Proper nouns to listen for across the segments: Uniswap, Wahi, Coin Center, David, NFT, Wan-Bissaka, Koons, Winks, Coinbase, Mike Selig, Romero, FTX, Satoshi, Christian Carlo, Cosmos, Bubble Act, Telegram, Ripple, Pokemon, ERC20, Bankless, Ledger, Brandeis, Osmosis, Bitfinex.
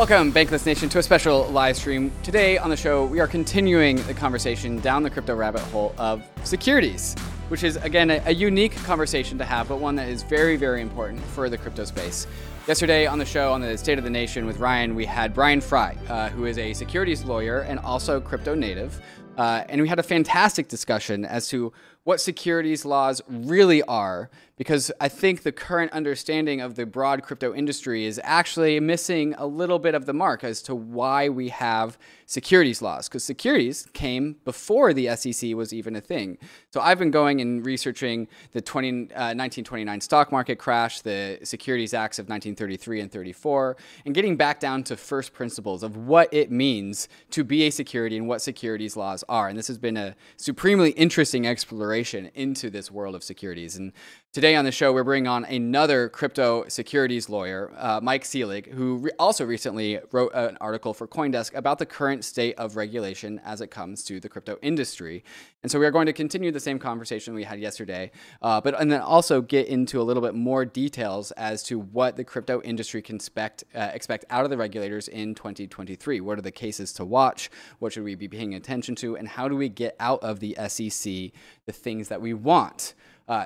Welcome, Bankless Nation, to a special live stream. Today on the show, we are continuing the conversation down the crypto rabbit hole of securities, which is, again, a unique conversation to have, but one that is very, very important for the crypto space. Yesterday on the show, on the State of the Nation with Ryan, we had Brian Frye, who is a securities lawyer and also crypto native. And we had a fantastic discussion as to what securities laws really are, because I think the current understanding of the broad crypto industry is actually missing a little bit of the mark as to why we have securities laws, because securities came before the SEC was even a thing. So I've been going and researching the 1929 stock market crash, the Securities Acts of 1933 and 34, and getting back down to first principles of what it means to be a security and what securities laws are. And this has been a supremely interesting exploration into this world of securities. And today on the show, we're bringing on another crypto securities lawyer, Mike Selig, who also recently wrote an article for Coindesk about the current state of regulation as it comes to the crypto industry. And so we are going to continue the same conversation we had yesterday, but then also get into a little bit more details as to what the crypto industry can expect out of the regulators in 2023. What are the cases to watch? What should we be paying attention to? And how do we get out of the SEC the things that we want?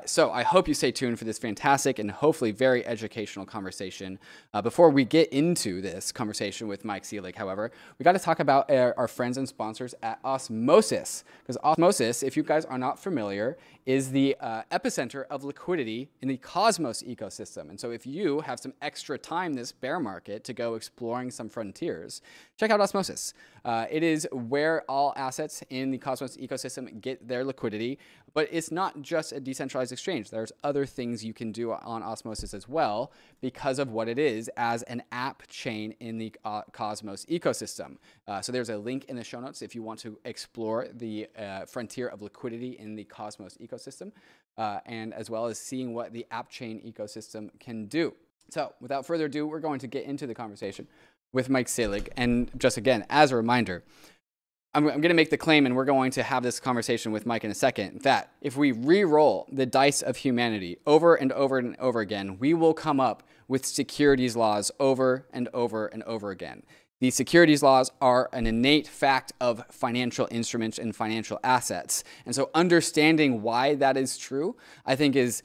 So I hope you stay tuned for this fantastic and hopefully very educational conversation. Before we get into this conversation with Mike Selig, however, we got to talk about our friends and sponsors at Osmosis. Because Osmosis, if you guys are not familiar, is the epicenter of liquidity in the Cosmos ecosystem. And so if you have some extra time this bear market to go exploring some frontiers, check out Osmosis. It is where all assets in the Cosmos ecosystem get their liquidity, but it's not just a decentralized exchange. There's other things you can do on Osmosis as well because of what it is as an app chain in the Cosmos ecosystem. So there's a link in the show notes if you want to explore the frontier of liquidity in the Cosmos ecosystem, and as well as seeing what the app chain ecosystem can do. So without further ado, we're going to get into the conversation with Mike Selig. And just again, as a reminder, I'm going to make the claim, and we're going to have this conversation with Mike in a second, that if we re-roll the dice of humanity over and over and over again, we will come up with securities laws over and over and over again. These securities laws are an innate fact of financial instruments and financial assets. And so understanding why that is true, I think, is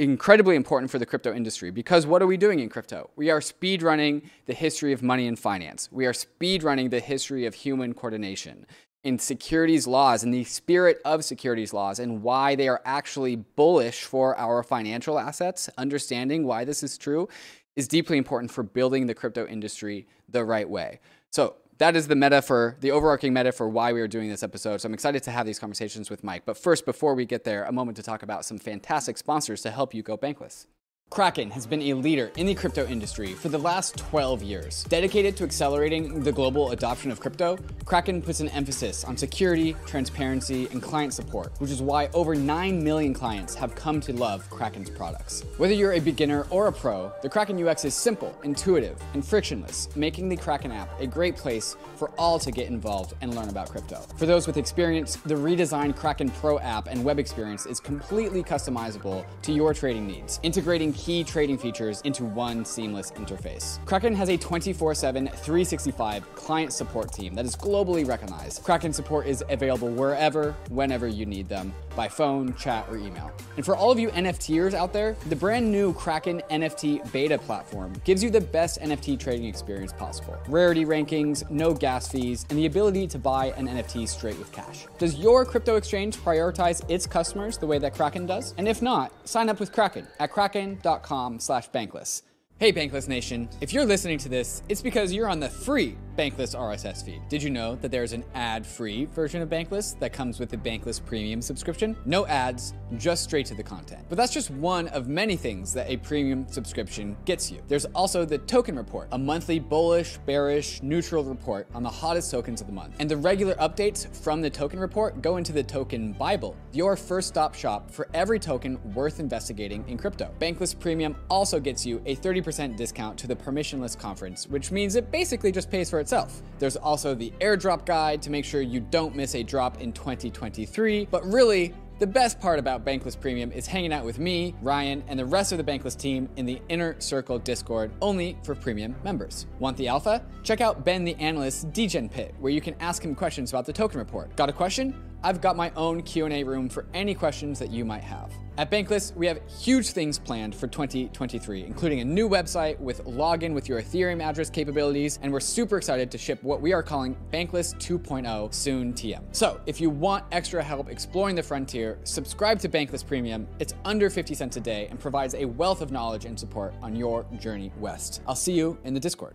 incredibly important for the crypto industry, because what are we doing in crypto? We are speedrunning the history of money and finance. We are speedrunning the history of human coordination. In securities laws, in the spirit of securities laws, and why they are actually bullish for our financial assets, understanding why this is true is deeply important for building the crypto industry the right way. So that is the meta for the overarching meta for why we are doing this episode. So I'm excited to have these conversations with Mike. But first, before we get there, a moment to talk about some fantastic sponsors to help you go bankless. Kraken has been a leader in the crypto industry for the last 12 years. Dedicated to accelerating the global adoption of crypto, Kraken puts an emphasis on security, transparency, and client support, which is why over 9 million clients have come to love Kraken's products. Whether you're a beginner or a pro, the Kraken UX is simple, intuitive, and frictionless, making the Kraken app a great place for all to get involved and learn about crypto. For those with experience, the redesigned Kraken Pro app and web experience is completely customizable to your trading needs, integrating key trading features into one seamless interface. Kraken has a 24/7, 365 client support team that is globally recognized. Kraken support is available wherever, whenever you need them, by phone, chat, or email. And for all of you NFTers out there, the brand new Kraken NFT beta platform gives you the best NFT trading experience possible. Rarity rankings, no gas fees, and the ability to buy an NFT straight with cash. Does your crypto exchange prioritize its customers the way that Kraken does? And if not, sign up with Kraken at kraken.com/bankless. Hey Bankless Nation, if you're listening to this, it's because you're on the free Bankless RSS feed. Did you know that there's an ad-free version of Bankless that comes with the Bankless Premium subscription? No ads, just straight to the content. But that's just one of many things that a premium subscription gets you. There's also the Token Report, a monthly bullish, bearish, neutral report on the hottest tokens of the month. And the regular updates from the Token Report go into the Token Bible, your first stop shop for every token worth investigating in crypto. Bankless Premium also gets you a 30% discount to the permissionless conference, which means it basically just pays for itself. There's also the airdrop guide to make sure you don't miss a drop in 2023, but really The best part about Bankless Premium is hanging out with me, Ryan, and the rest of the Bankless team in the Inner Circle Discord, only for premium members. Want the alpha? Check out Ben the Analyst's DGen Pit, where you can ask him questions about the token report. Got a question? I've got my own Q&A room for any questions that you might have. At Bankless, we have huge things planned for 2023, including a new website with login with your Ethereum address capabilities, and we're super excited to ship what we are calling Bankless 2.0 soon TM. So if you want extra help exploring the frontier, subscribe to Bankless Premium. It's under 50 cents a day and provides a wealth of knowledge and support on your journey west. I'll see you in the Discord.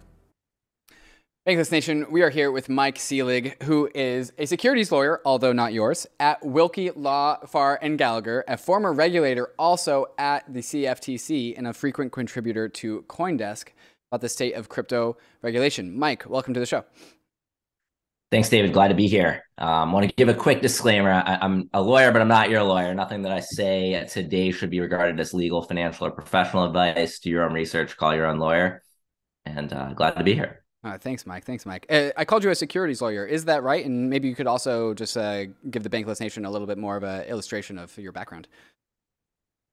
Bankless Nation, we are here with Mike Selig, who is a securities lawyer, although not yours, at Wilkie, Law, Farr & Gallagher, a former regulator also at the CFTC and a frequent contributor to Coindesk about the state of crypto regulation. Mike, welcome to the show. Thanks, David. Glad to be here. I want to give a quick disclaimer. I'm a lawyer, but I'm not your lawyer. Nothing that I say today should be regarded as legal, financial, or professional advice. Do your own research, call your own lawyer, and glad to be here. Thanks, Mike. I called you a securities lawyer. Is that right? And maybe you could also just give the Bankless Nation a little bit more of an illustration of your background.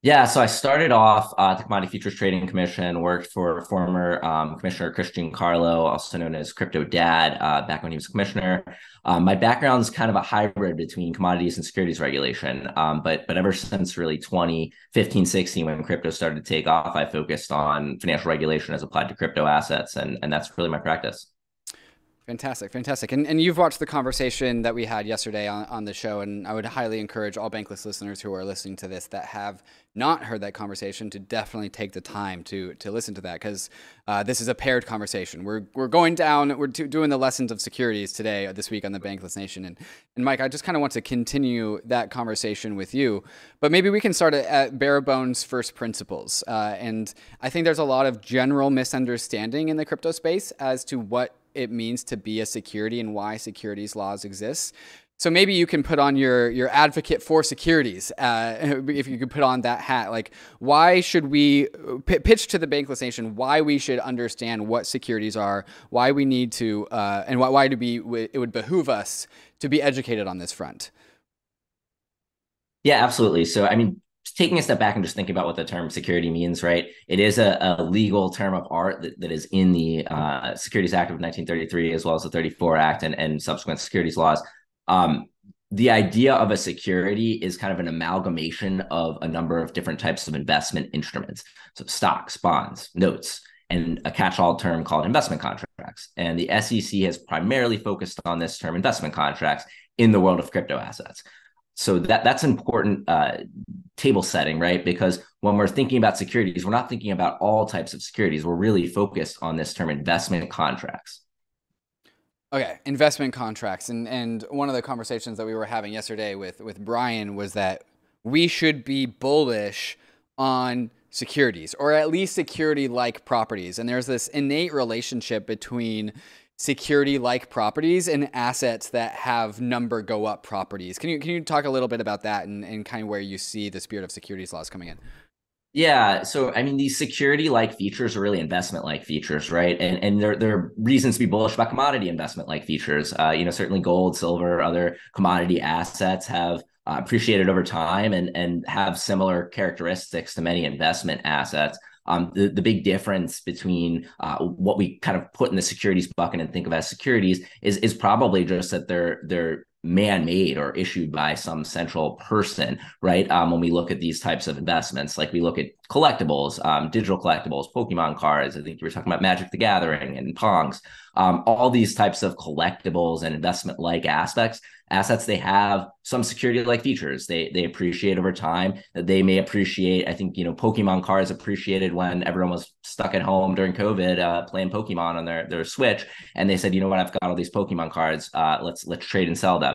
Yeah, so I started off at the Commodity Futures Trading Commission, worked for former Commissioner Christian Carlo, also known as Crypto Dad, back when he was commissioner. My background is kind of a hybrid between commodities and securities regulation. But ever since really 2015, 16, when crypto started to take off, I focused on financial regulation as applied to crypto assets. And that's really my practice. Fantastic. Fantastic. And you've watched the conversation that we had yesterday on the show, and I would highly encourage all Bankless listeners who are listening to this that have not heard that conversation to definitely take the time to listen to that, because this is a paired conversation. We're going down, we're doing the lessons of securities today, this week on the Bankless Nation. And Mike, I just kind of want to continue that conversation with you, but maybe we can start at bare bones first principles. And I think there's a lot of general misunderstanding in the crypto space as to what it means to be a security and why securities laws exist. So maybe you can put on your advocate for securities, if you could put on that hat. Like, why should we pitch to the Bankless Nation why we should understand what securities are, why we need to, and why it would behoove us to be educated on this front? Yeah, absolutely. So, I mean, taking a step back and just thinking about what the term security means, right? It is a legal term of art that is in the Securities Act of 1933, as well as the 34 Act and subsequent securities laws. The idea of a security is kind of an amalgamation of a number of different types of investment instruments. So stocks, bonds, notes, and a catch-all term called investment contracts. And the SEC has primarily focused on this term investment contracts in the world of crypto assets. So that's important table setting, right? Because when we're thinking about securities, we're not thinking about all types of securities. We're really focused on this term investment contracts. Okay, investment contracts. And one of the conversations that we were having yesterday with Brian was that we should be bullish on securities, or at least security-like properties. And there's this innate relationship between security-like properties and assets that have number go up properties. Can you talk a little bit about that and kind of where you see the spirit of securities laws coming in? Yeah, so I mean, these security-like features are really investment-like features, right? And there are reasons to be bullish about commodity investment-like features. Certainly gold, silver, other commodity assets have appreciated over time and have similar characteristics to many investment assets. The big difference between what we kind of put in the securities bucket and think of as securities is probably just that they're man-made or issued by some central person, right? When we look at these types of investments, like we look at collectibles, digital collectibles, Pokemon cards, I think you were talking about Magic the Gathering and Pongs, all these types of collectibles and investment-like assets, they have some security-like features. They appreciate over time. They may appreciate, I think, Pokemon cards appreciated when everyone was stuck at home during COVID playing Pokemon on their Switch. And they said, you know what, I've got all these Pokemon cards. Let's trade and sell them.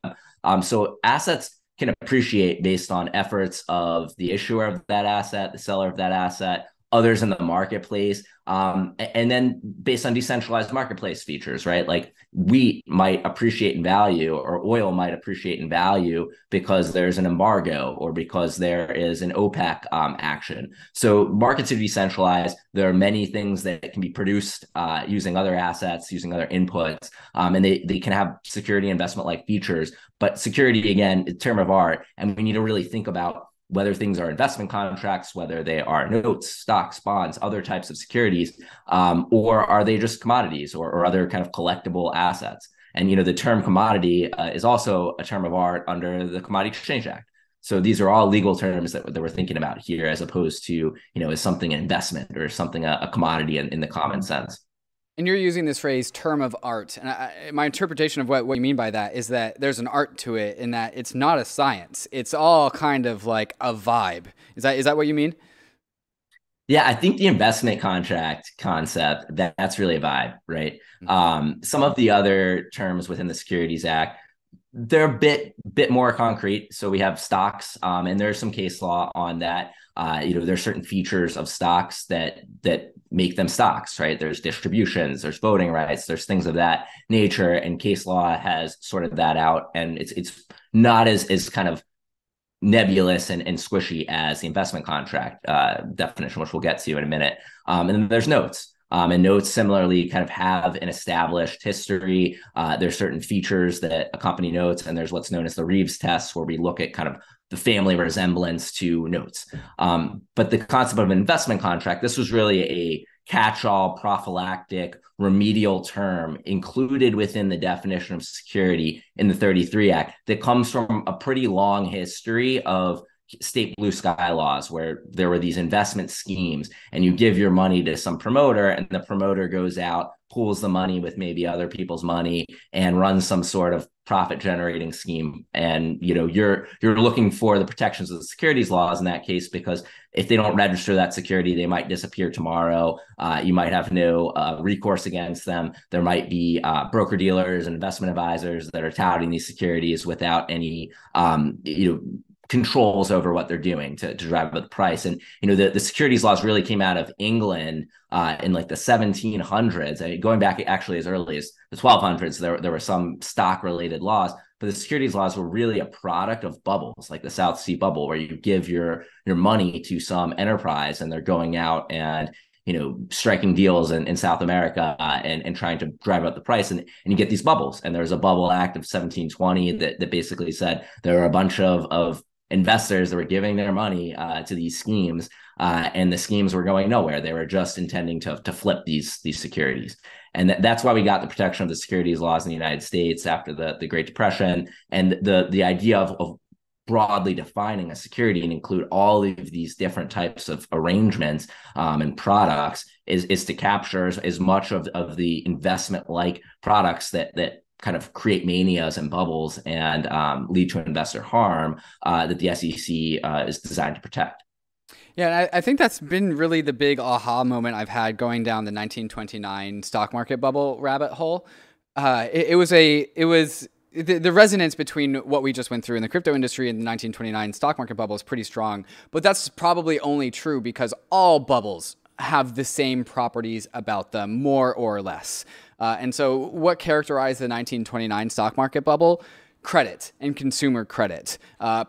So assets can appreciate based on efforts of the issuer of that asset, the seller of that asset, others in the marketplace, and then based on decentralized marketplace features, right? Like wheat might appreciate in value, or oil might appreciate in value because there's an embargo or because there is an OPEC action. So markets are decentralized. There are many things that can be produced using other assets, using other inputs, and they can have security investment-like features. But security, again, is a term of art, and we need to really think about whether things are investment contracts, whether they are notes, stocks, bonds, other types of securities, or are they just commodities or other kind of collectible assets? And, you know, the term commodity is also a term of art under the Commodity Exchange Act. So these are all legal terms that we're thinking about here, as opposed to, you know, is something an investment or something a commodity in the common sense. And you're using this phrase term of art. And my interpretation of what you mean by that is that there's an art to it, in that it's not a science. It's all kind of like a vibe. Is that what you mean? Yeah, I think the investment contract concept, that's really a vibe, right? Mm-hmm. Some of the other terms within the Securities Act, they're a bit more concrete. So we have stocks, and there's some case law on that. You know, there's certain features of stocks that make them stocks, right? There's distributions, there's voting rights, there's things of that nature, and case law has sorted that out. And it's not as kind of nebulous and squishy as the investment contract definition, which we'll get to in a minute. And then there's notes. And notes similarly kind of have an established history. There's certain features that accompany notes, and there's what's known as the Reeves test, where we look at kind of the family resemblance to notes. But the concept of an investment contract, this was really a catch-all, prophylactic, remedial term included within the definition of security in the 33 Act that comes from a pretty long history of state blue sky laws, where there were these investment schemes and you give your money to some promoter, and the promoter goes out, pools the money with maybe other people's money, and runs some sort of profit generating scheme. And, you know, you're looking for the protections of the securities laws in that case, because if they don't register that security, they might disappear tomorrow. You might have no recourse against them. There might be broker dealers and investment advisors that are touting these securities without any, you know, controls over what they're doing to drive up the price. And, you know, the securities laws really came out of England in like the 1700s. I mean, going back actually as early as the 1200s, there were some stock related laws, but the securities laws were really a product of bubbles, like the South Sea bubble, where you give your money to some enterprise and they're going out and, you know, striking deals in South America and trying to drive up the price, and you get these bubbles. And there's a Bubble Act of 1720 that basically said there were a bunch of investors that were giving their money to these schemes, and the schemes were going nowhere. They were just intending to flip these securities. And that's why we got the protection of the securities laws in the United States after the Great Depression. And the idea of broadly defining a security and include all of these different types of arrangements and products is to capture as much of the investment-like products that kind of create manias and bubbles and lead to investor harm that the SEC is designed to protect. Yeah, I think that's been really the big aha moment I've had going down the 1929 stock market bubble rabbit hole. The resonance between what we just went through in the crypto industry and the 1929 stock market bubble is pretty strong, but that's probably only true because all bubbles have the same properties about them, more or less. And so what characterized the 1929 stock market bubble? Credit and consumer credit.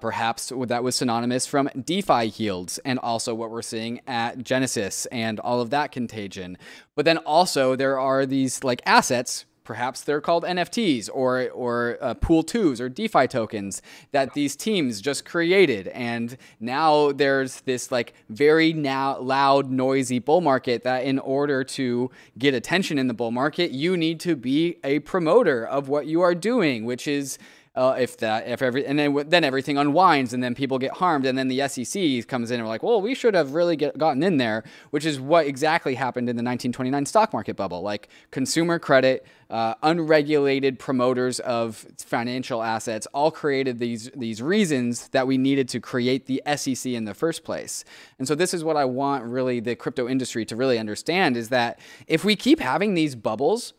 Perhaps that was synonymous from DeFi yields, and also what we're seeing at Genesis and all of that contagion. But then also there are these like assets, perhaps they're called NFTs or pool twos or DeFi tokens, that these teams just created. And now there's this like very now loud, noisy bull market that in order to get attention in the bull market, you need to be a promoter of what you are doing, which is then everything unwinds, and then people get harmed, and then the SEC comes in and we're like, well, we should have really gotten in there, which is what exactly happened in the 1929 stock market bubble. Like consumer credit, unregulated promoters of financial assets all created these reasons that we needed to create the SEC in the first place. And so this is what I want really the crypto industry to really understand, is that if we keep having these bubbles,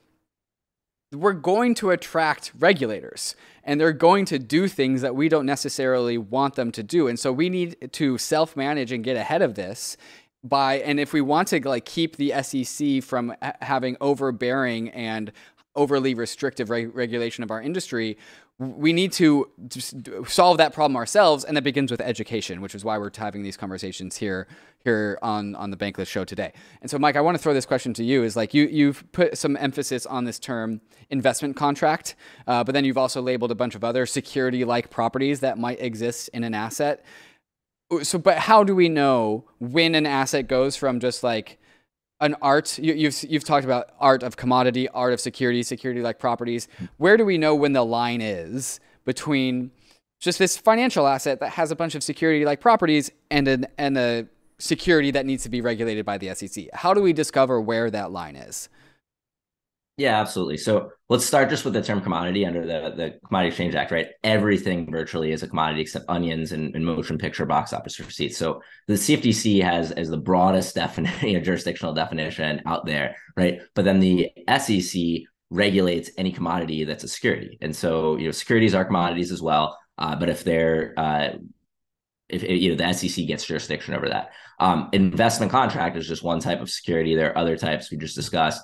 we're going to attract regulators, and they're going to do things that we don't necessarily want them to do. And so we need to self-manage and get ahead of this by, and if we want to like keep the SEC from having overbearing and overly restrictive regulation of our industry, we need to just solve that problem ourselves, and that begins with education, which is why we're having these conversations here on the Bankless show today. And so, Mike, I want to throw this question to you: is like you've put some emphasis on this term investment contract, but then you've also labeled a bunch of other security-like properties that might exist in an asset. So, but how do we know when an asset goes from just like an art, you've talked about art of commodity, art of security, security-like properties. Where do we know when the line is between just this financial asset that has a bunch of security-like properties and a security that needs to be regulated by the SEC? How do we discover where that line is? Yeah, absolutely. So let's start just with the term commodity under the Commodity Exchange Act, right? Everything virtually is a commodity except onions and motion picture box office receipts. So the CFTC has the broadest jurisdictional definition out there, right? But then the SEC regulates any commodity that's a security. And so, you know, securities are commodities as well. But if they're, if you know, the SEC gets jurisdiction over that. Investment contract is just one type of security. There are other types we just discussed.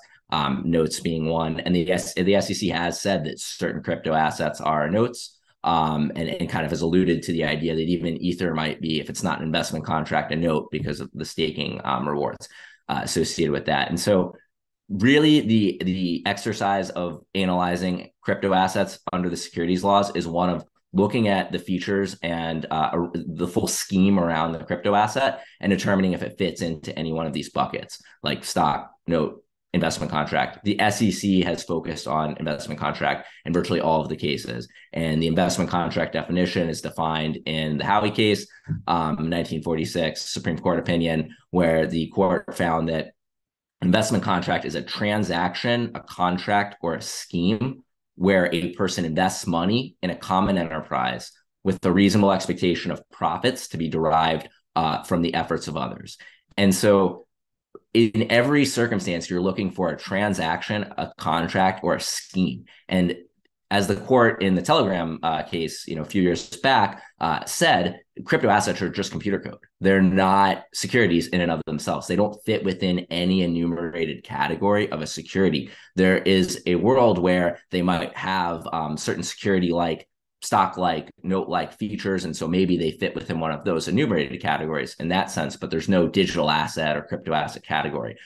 Notes being one, and the SEC has said that certain crypto assets are notes, and kind of has alluded to the idea that even Ether might be, if it's not an investment contract, a note because of the staking rewards associated with that. And so, really, the exercise of analyzing crypto assets under the securities laws is one of looking at the features and the full scheme around the crypto asset and determining if it fits into any one of these buckets, like stock, note, investment contract. The SEC has focused on investment contract in virtually all of the cases. And the investment contract definition is defined in the Howey case, 1946 Supreme Court opinion, where the court found that investment contract is a transaction, a contract, or a scheme where a person invests money in a common enterprise with the reasonable expectation of profits to be derived from the efforts of others. And so in every circumstance, you're looking for a transaction, a contract, or a scheme. And as the court in the Telegram case, you know, a few years back said, crypto assets are just computer code. They're not securities in and of themselves. They don't fit within any enumerated category of a security. There is a world where they might have certain security-like, stock-like, note-like features. And so maybe they fit within one of those enumerated categories in that sense, but there's no digital asset or crypto asset category.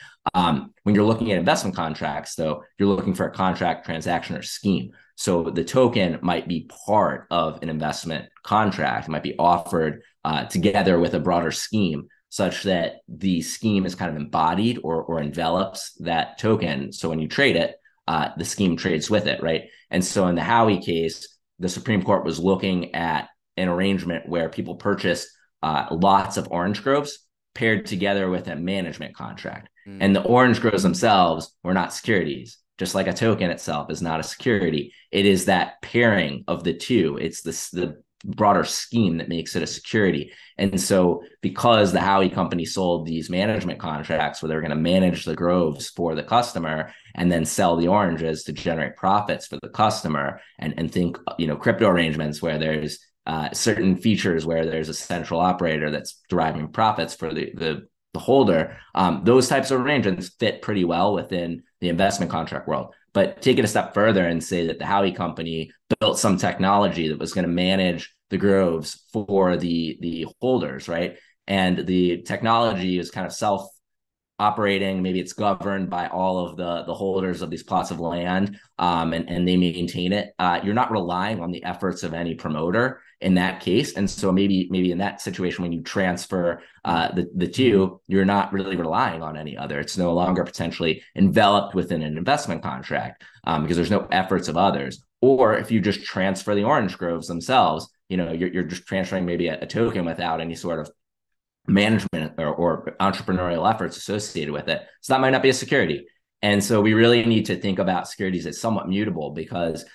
When you're looking at investment contracts, though, you're looking for a contract, transaction, or scheme. So the token might be part of an investment contract, it might be offered together with a broader scheme, such that the scheme is kind of embodied or envelops that token. So when you trade it, the scheme trades with it, right? And so in the Howey case, the Supreme Court was looking at an arrangement where people purchased lots of orange groves paired together with a management contract. And the orange groves themselves were not securities, just like a token itself is not a security. It is that pairing of the two. It's the broader scheme that makes it a security. And so because the Howey company sold these management contracts where they were going to manage the groves for the customer and then sell the oranges to generate profits for the customer, and think, you know, crypto arrangements where there's certain features where there's a central operator that's deriving profits for the holder, those types of arrangements fit pretty well within the investment contract world. But take it a step further and say that the Howey company built some technology that was going to manage the groves for the holders, right? And the technology is kind of self-operating. Maybe it's governed by all of the holders of these plots of land, and they maintain it. You're not relying on the efforts of any promoter in that case. And so maybe in that situation, when you transfer the two, you're not really relying on any other. It's no longer potentially enveloped within an investment contract because there's no efforts of others. Or if you just transfer the orange groves themselves, you know, you're just transferring maybe a token without any sort of management or entrepreneurial efforts associated with it. So that might not be a security. And so we really need to think about securities as somewhat mutable, because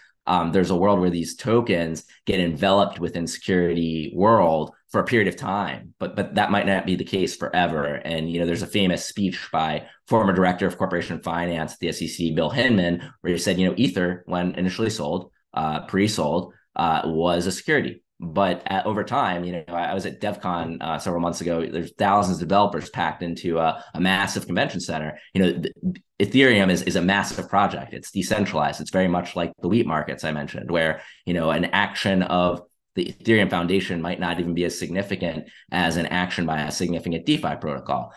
there's a world where these tokens get enveloped within security world for a period of time, but that might not be the case forever. And, you know, there's a famous speech by former director of corporation finance at the SEC, Bill Hinman, where he said, you know, Ether, when initially sold, pre-sold, was a security. But over time, you know, I was at DEF CON several months ago. There's thousands of developers packed into a massive convention center. You know, Ethereum is a massive project. It's decentralized. It's very much like the wheat markets I mentioned, where, you know, an action of the Ethereum Foundation might not even be as significant as an action by a significant DeFi protocol.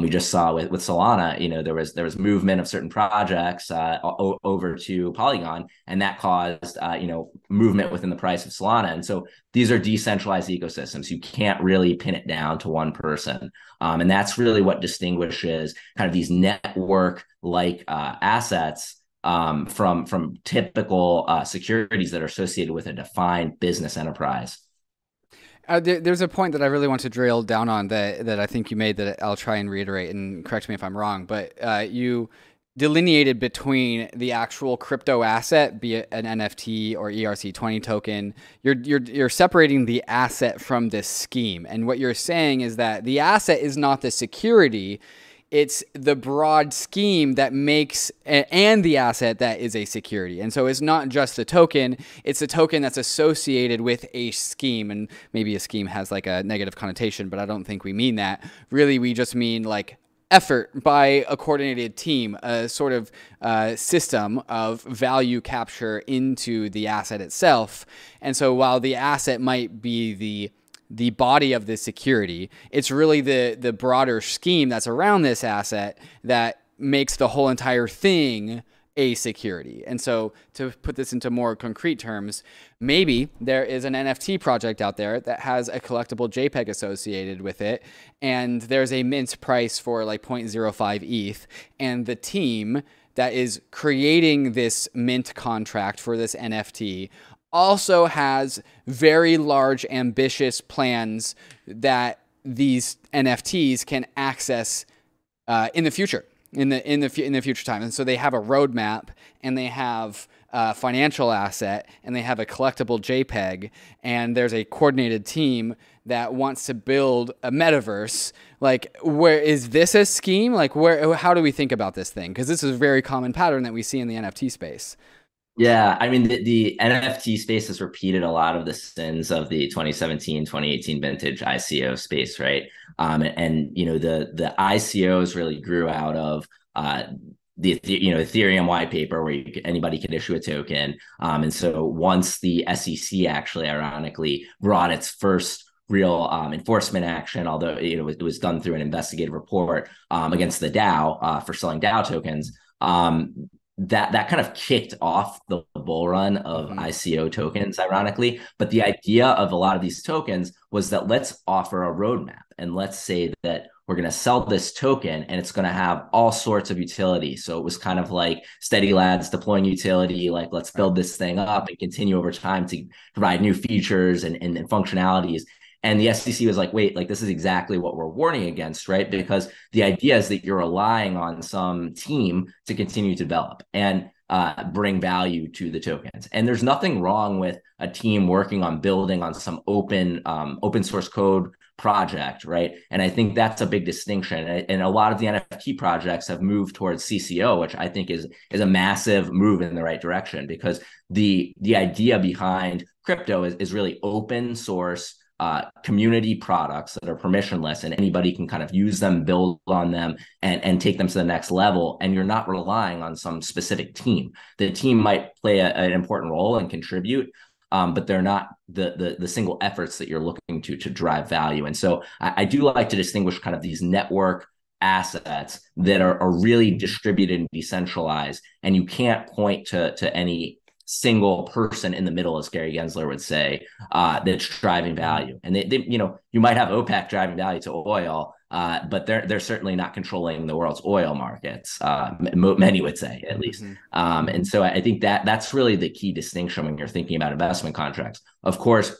We just saw with Solana, you know, there was movement of certain projects over to Polygon, and that caused, you know, movement within the price of Solana. And so these are decentralized ecosystems. You can't really pin it down to one person. And that's really what distinguishes kind of these network-like assets from typical securities that are associated with a defined business enterprise. There's a point that I really want to drill down on that I think you made that I'll try and reiterate, and correct me if I'm wrong, but you delineated between the actual crypto asset, be it an NFT or ERC20 token. You're separating the asset from this scheme. And what you're saying is that the asset is not the security. It's the broad scheme that makes, and the asset that is a security. And so it's not just the token, it's the token that's associated with a scheme. And maybe a scheme has like a negative connotation, but I don't think we mean that. Really, we just mean like effort by a coordinated team, a sort of system of value capture into the asset itself. And so while the asset might be the body of the security, it's really the broader scheme that's around this asset that makes the whole entire thing a security. And so to put this into more concrete terms, maybe there is an NFT project out there that has a collectible JPEG associated with it, and there's a mint price for like 0.05 ETH, and the team that is creating this mint contract for this NFT also has very large, ambitious plans that these NFTs can access in the future, in the future time. And so they have a roadmap, and they have a financial asset, and they have a collectible JPEG, and there's a coordinated team that wants to build a metaverse. Like, where is this a scheme? Like, where? How do we think about this thing? Because this is a very common pattern that we see in the NFT space. Yeah, I mean, the NFT space has repeated a lot of the sins of the 2017, 2018 vintage ICO space, right? And you know, the ICOs really grew out of the Ethereum white paper, where anybody could issue a token. And so once the SEC actually, ironically, brought its first real enforcement action, although it was done through an investigative report against the DAO for selling DAO tokens. That kind of kicked off the bull run of ICO tokens, ironically. But the idea of a lot of these tokens was that let's offer a roadmap, and let's say that we're going to sell this token and it's going to have all sorts of utility. So it was kind of like Steady Labs deploying utility, like let's build this thing up and continue over time to provide new features and functionalities. And the SEC was like, wait, like this is exactly what we're warning against, right? Because the idea is that you're relying on some team to continue to develop and bring value to the tokens. And there's nothing wrong with a team working on building on some open source code project, right? And I think that's a big distinction. And a lot of the NFT projects have moved towards CCO, which I think is a massive move in the right direction, because the idea behind crypto is really open source community products that are permissionless, and anybody can kind of use them, build on them, and take them to the next level. And you're not relying on some specific team. The team might play an important role and contribute, but they're not the single efforts that you're looking to drive value. And so I do like to distinguish kind of these network assets that are really distributed and decentralized, and you can't point to any single person in the middle, as Gary Gensler would say, that's driving value. And they, you know, you might have OPEC driving value to oil, but they're certainly not controlling the world's oil markets. Many would say, at least. And so I think that's really the key distinction when you're thinking about investment contracts. Of course,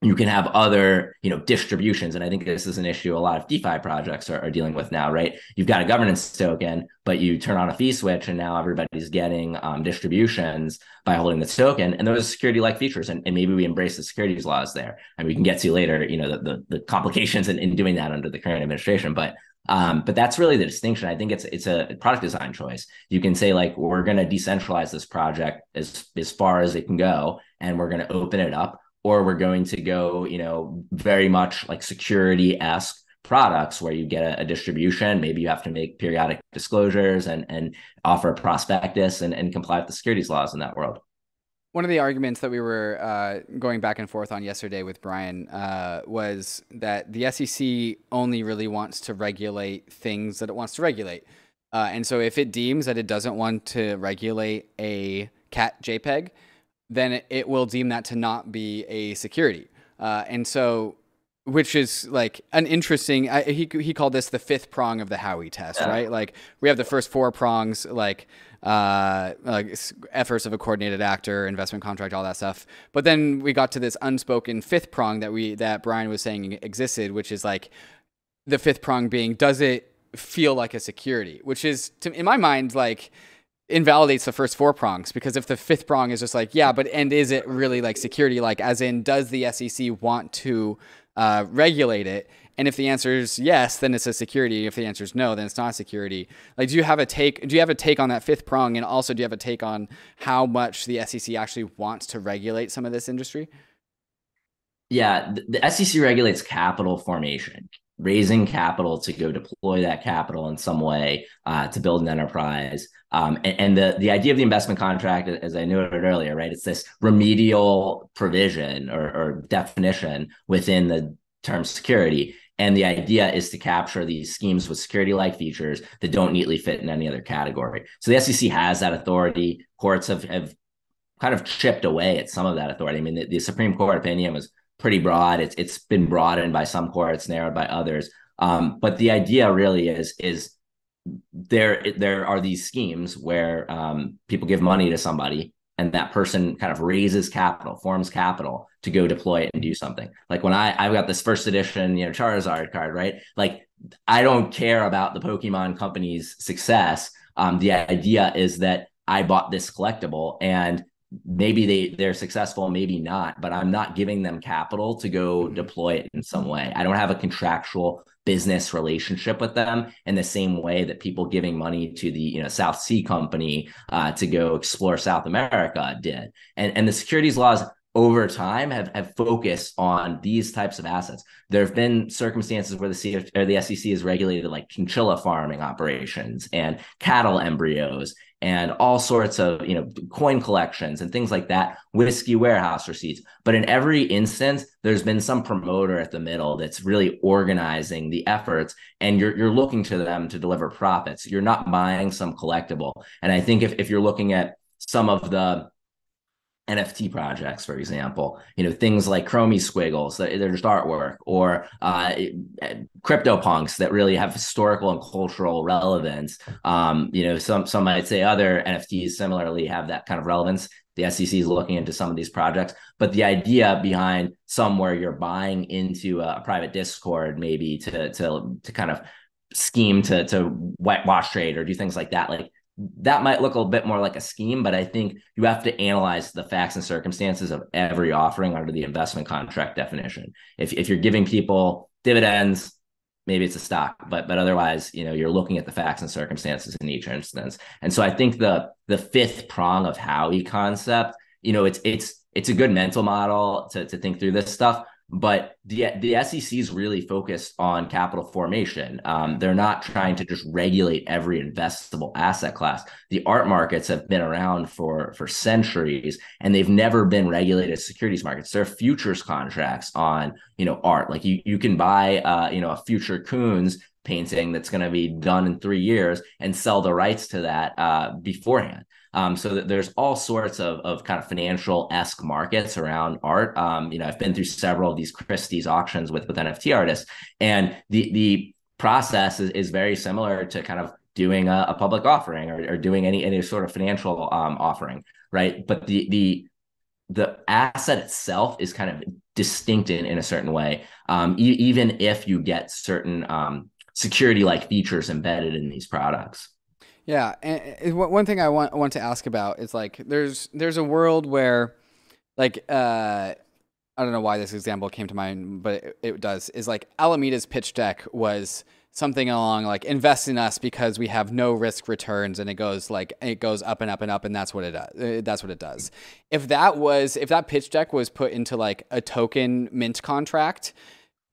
you can have other, you know, distributions. And I think this is an issue a lot of DeFi projects are dealing with now, right? You've got a governance token, but you turn on a fee switch, and now everybody's getting distributions by holding the token. And those are security-like features. And maybe we embrace the securities laws there. And we can get to later, you know, the complications in doing that under the current administration. But that's really the distinction. I think it's a product design choice. You can say, like, we're going to decentralize this project as far as it can go, and we're going to open it up. or we're going to go, you know, very much like security-esque products where you get a distribution. Maybe you have to make periodic disclosures and offer a prospectus and comply with the securities laws in that world. One of the arguments that we were going back and forth on yesterday with Brian was that the SEC only really wants to regulate things that it wants to regulate. And so if it deems that it doesn't want to regulate a cat JPEG, then it will deem that to not be a security. And so, which is like an interesting, he called this the fifth prong of the Howey test, right? Like we have the first four prongs, like efforts of a coordinated actor, investment contract, all that stuff. But then we got to this unspoken fifth prong that that Brian was saying existed, which is like the fifth prong being, does it feel like a security? Which is, in my mind, like invalidates the first four prongs, because if the fifth prong is just like, yeah, but, and is it really like security? Like as in, does the SEC want to regulate it? And if the answer is yes, then it's a security. If the answer is no, then it's not a security. Like, do you have a take? Do you have a take on that fifth prong? And also, do you have a take on how much the SEC actually wants to regulate some of this industry? Yeah, the SEC regulates capital formation, raising capital to go deploy that capital in some way to build an enterprise. And the idea of the investment contract, as I noted earlier, right? It's this remedial provision or definition within the term security. And the idea is to capture these schemes with security-like features that don't neatly fit in any other category. So the SEC has that authority. Courts have kind of chipped away at some of that authority. I mean, the Supreme Court opinion was pretty broad. It's been broadened by some courts, narrowed by others. But the idea really is there are these schemes where people give money to somebody, and that person kind of raises capital, forms capital to go deploy it and do something. Like when I've got this first edition, you know, Charizard card, right? Like I don't care about the Pokemon company's success. The idea is that I bought this collectible, and maybe they're successful, maybe not, but I'm not giving them capital to go deploy it in some way. I don't have a contractual business relationship with them in the same way that people giving money to the, you know, South Sea Company to go explore South America did. And the securities laws over time have focused on these types of assets. There have been circumstances where the SEC has regulated like chinchilla farming operations and cattle embryos and all sorts of, you know, coin collections and things like that, whiskey warehouse receipts. But in every instance, there's been some promoter at the middle that's really organizing the efforts, and you're looking to them to deliver profits. You're not buying some collectible. And I think if you're looking at some of the NFT projects, for example, you know, things like Chromie squiggles, they're just artwork, or CryptoPunks that really have historical and cultural relevance. You know, some might say other NFTs similarly have that kind of relevance. The SEC is looking into some of these projects, but the idea behind some where you're buying into a private Discord, maybe to kind of scheme to whitewash trade or do things like that, like that might look a little bit more like a scheme, but I think you have to analyze the facts and circumstances of every offering under the investment contract definition. If you're giving people dividends, maybe it's a stock, but otherwise, you know, you're looking at the facts and circumstances in each instance. And so I think the fifth prong of Howey concept, you know, it's a good mental model to think through this stuff. But the SEC is really focused on capital formation. They're not trying to just regulate every investable asset class. The art markets have been around for centuries, and they've never been regulated as securities markets. There are futures contracts on, you know, art. Like you can buy you know, a future Koons painting that's going to be done in 3 years and sell the rights to that beforehand. So that there's all sorts of kind of financial-esque markets around art. You know, I've been through several of these Christie's auctions with NFT artists, and the process is very similar to kind of doing a public offering or doing any sort of financial offering, right? But the asset itself is kind of distinct in a certain way, even if you get certain security-like features embedded in these products. Yeah, and one thing I want to ask about is like there's a world where, like, I don't know why this example came to mind, but it does. Is like Alameda's pitch deck was something along like invest in us because we have no risk returns, and it goes up and up and up, and that's what it does. If that was, if that pitch deck was put into like a token mint contract,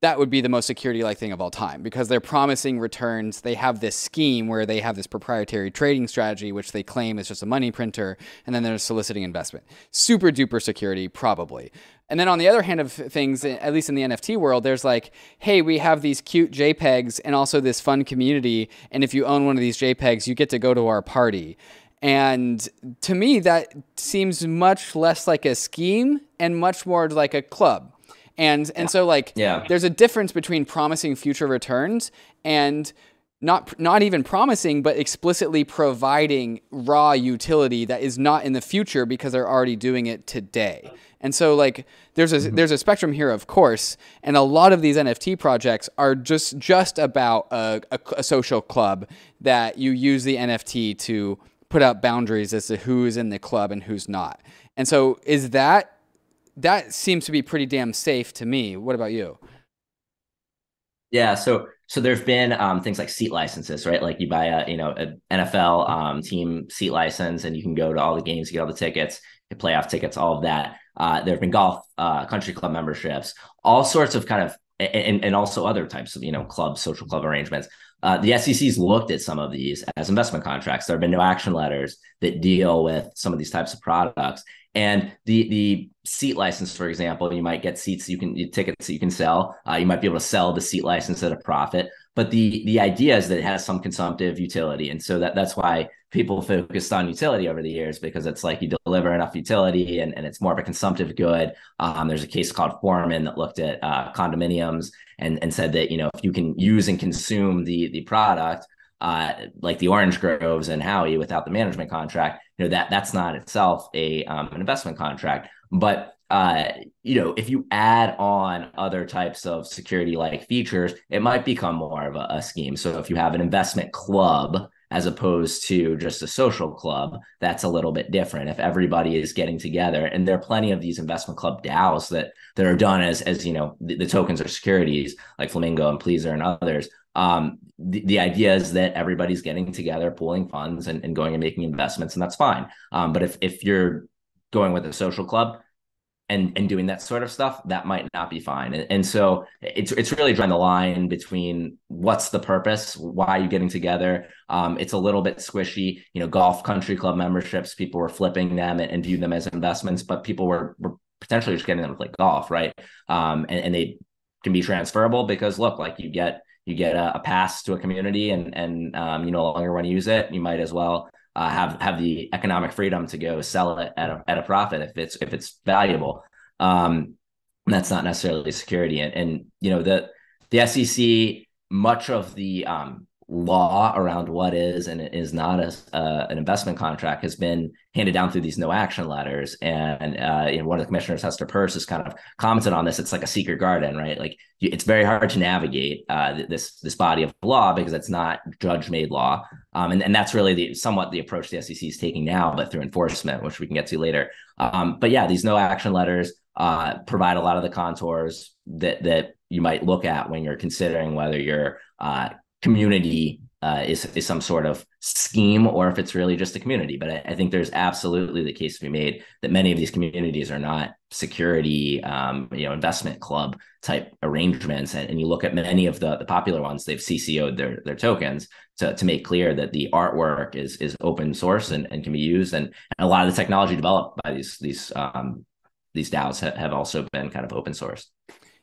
that would be the most security-like thing of all time, because they're promising returns. They have this scheme where they have this proprietary trading strategy, which they claim is just a money printer, and then they're soliciting investment. Super duper security, probably. And then on the other hand of things, at least in the NFT world, there's like, hey, we have these cute JPEGs and also this fun community, and if you own one of these JPEGs, you get to go to our party. And to me, that seems much less like a scheme and much more like a club. And so like, there's a difference between promising future returns and not even promising, but explicitly providing raw utility that is not in the future because they're already doing it today. And so like, there's a spectrum here, of course, and a lot of these NFT projects are just about a social club that you use the NFT to put out boundaries as to who's in the club and who's not. And so is that, that seems to be pretty damn safe to me. What about you? Yeah. So there've been things like seat licenses, right? Like you buy a, an NFL team seat license, and you can go to all the games, get all the tickets, get playoff tickets, all of that. There've been golf, country club memberships, all sorts of kind of, and also other types of, club, social club arrangements. The SEC's looked at some of these as investment contracts. There have been no action letters that deal with some of these types of products. And the seat license, for example, you might get seats tickets that you can sell. You might be able to sell the seat license at a profit. But the idea is that it has some consumptive utility. And so that's why people focused on utility over the years, because it's like you deliver enough utility and it's more of a consumptive good. There's a case called Foreman that looked at condominiums and said that, if you can use and consume the product, like the orange groves and Howey without the management contract, that's not itself an investment contract. But if you add on other types of security-like features, it might become more of a scheme. So if you have an investment club as opposed to just a social club, that's a little bit different. If everybody is getting together, and there are plenty of these investment club DAOs that are done as the tokens or securities like Flamingo and Pleaser and others. The idea is that everybody's getting together, pooling funds and going and making investments, and that's fine. But if you're going with a social club, and doing that sort of stuff, that might not be fine. And so it's really drawing the line between what's the purpose, why are you getting together? It's a little bit squishy. Golf country club memberships, people were flipping them and viewed them as investments, but people were potentially just getting them to play golf, right? And they can be transferable because look, like you get a pass to a community and you no longer want to use it, you might as well have the economic freedom to go sell it at a profit if it's valuable. That's not necessarily security. And the SEC, much of the law around what is and is not an investment contract has been handed down through these no action letters. And one of the commissioners, Hester Peirce, has kind of commented on this. It's like a secret garden, right? Like it's very hard to navigate this body of law because it's not judge made law. And that's really somewhat the approach the SEC is taking now, but through enforcement, which we can get to later. But these no action letters provide a lot of the contours that you might look at when you're considering whether you're community is some sort of scheme or if it's really just a community. But I think there's absolutely the case to be made that many of these communities are not security, investment club type arrangements. And you look at many of the popular ones, they've CCO'd their tokens to make clear that the artwork is open source and can be used. And a lot of the technology developed by these DAOs have also been kind of open source.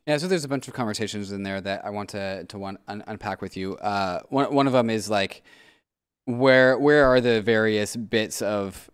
Yeah, so there's a bunch of conversations in there that I want to unpack with you. One of them is like, where are the various bits of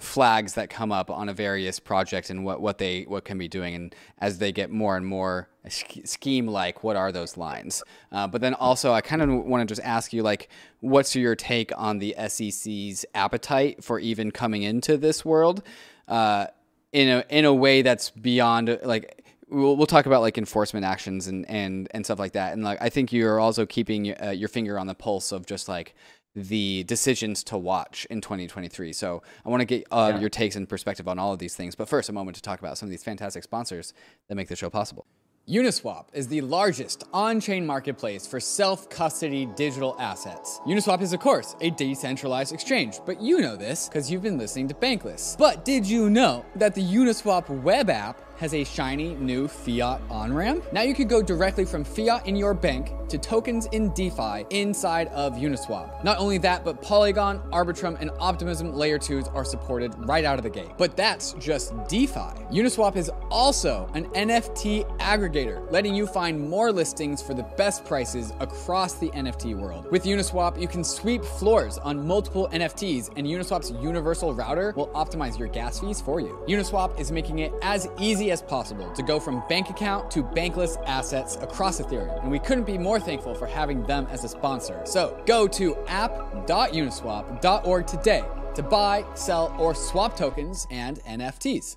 flags that come up on a various project and what can be doing, and as they get more and more scheme-like, what are those lines? But then also I kind of want to just ask you, like, what's your take on the SEC's appetite for even coming into this world in a way that's beyond like. We'll talk about like enforcement actions and stuff like that. And like, I think you're also keeping your finger on the pulse of just like the decisions to watch in 2023. So I want to get your takes and perspective on all of these things. But first, a moment to talk about some of these fantastic sponsors that make the show possible. Uniswap is the largest on-chain marketplace for self-custody digital assets. Uniswap is, of course, a decentralized exchange, but you know this because you've been listening to Bankless. But did you know that the Uniswap web app has a shiny new fiat on-ramp? Now you could go directly from fiat in your bank to tokens in DeFi inside of Uniswap. Not only that, but Polygon, Arbitrum, and Optimism Layer 2s are supported right out of the gate. But that's just DeFi. Uniswap is also an NFT aggregator, letting you find more listings for the best prices across the NFT world. With Uniswap, you can sweep floors on multiple NFTs, and Uniswap's universal router will optimize your gas fees for you. Uniswap is making it as easy as possible to go from bank account to bankless assets across Ethereum, and we couldn't be more thankful for having them as a sponsor. So go to app.uniswap.org today to buy, sell, or swap tokens and NFTs.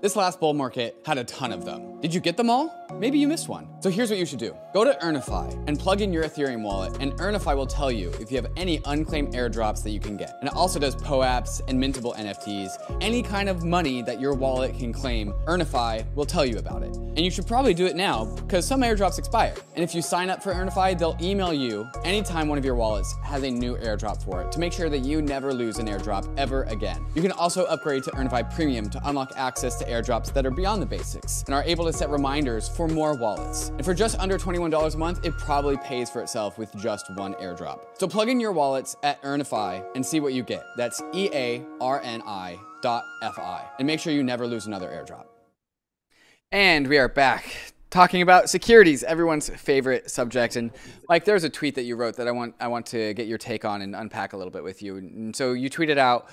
This last bull market had a ton of them. Did you get them all? Maybe you missed one. So here's what you should do. Go to Earnify and plug in your Ethereum wallet, and Earnify will tell you if you have any unclaimed airdrops that you can get. And it also does POAPs and mintable NFTs. Any kind of money that your wallet can claim, Earnify will tell you about it. And you should probably do it now because some airdrops expire. And if you sign up for Earnify, they'll email you anytime one of your wallets has a new airdrop for it to make sure that you never lose an airdrop ever again. You can also upgrade to Earnify Premium to unlock access to airdrops that are beyond the basics and are able to set reminders for more wallets. And for just under $21 a month, it probably pays for itself with just one airdrop. So plug in your wallets at Earnify and see what you get. That's EARNI.fi. And make sure you never lose another airdrop. And we are back, talking about securities, everyone's favorite subject. And Mike, there's a tweet that you wrote that I want to get your take on and unpack a little bit with you. And so you tweeted out,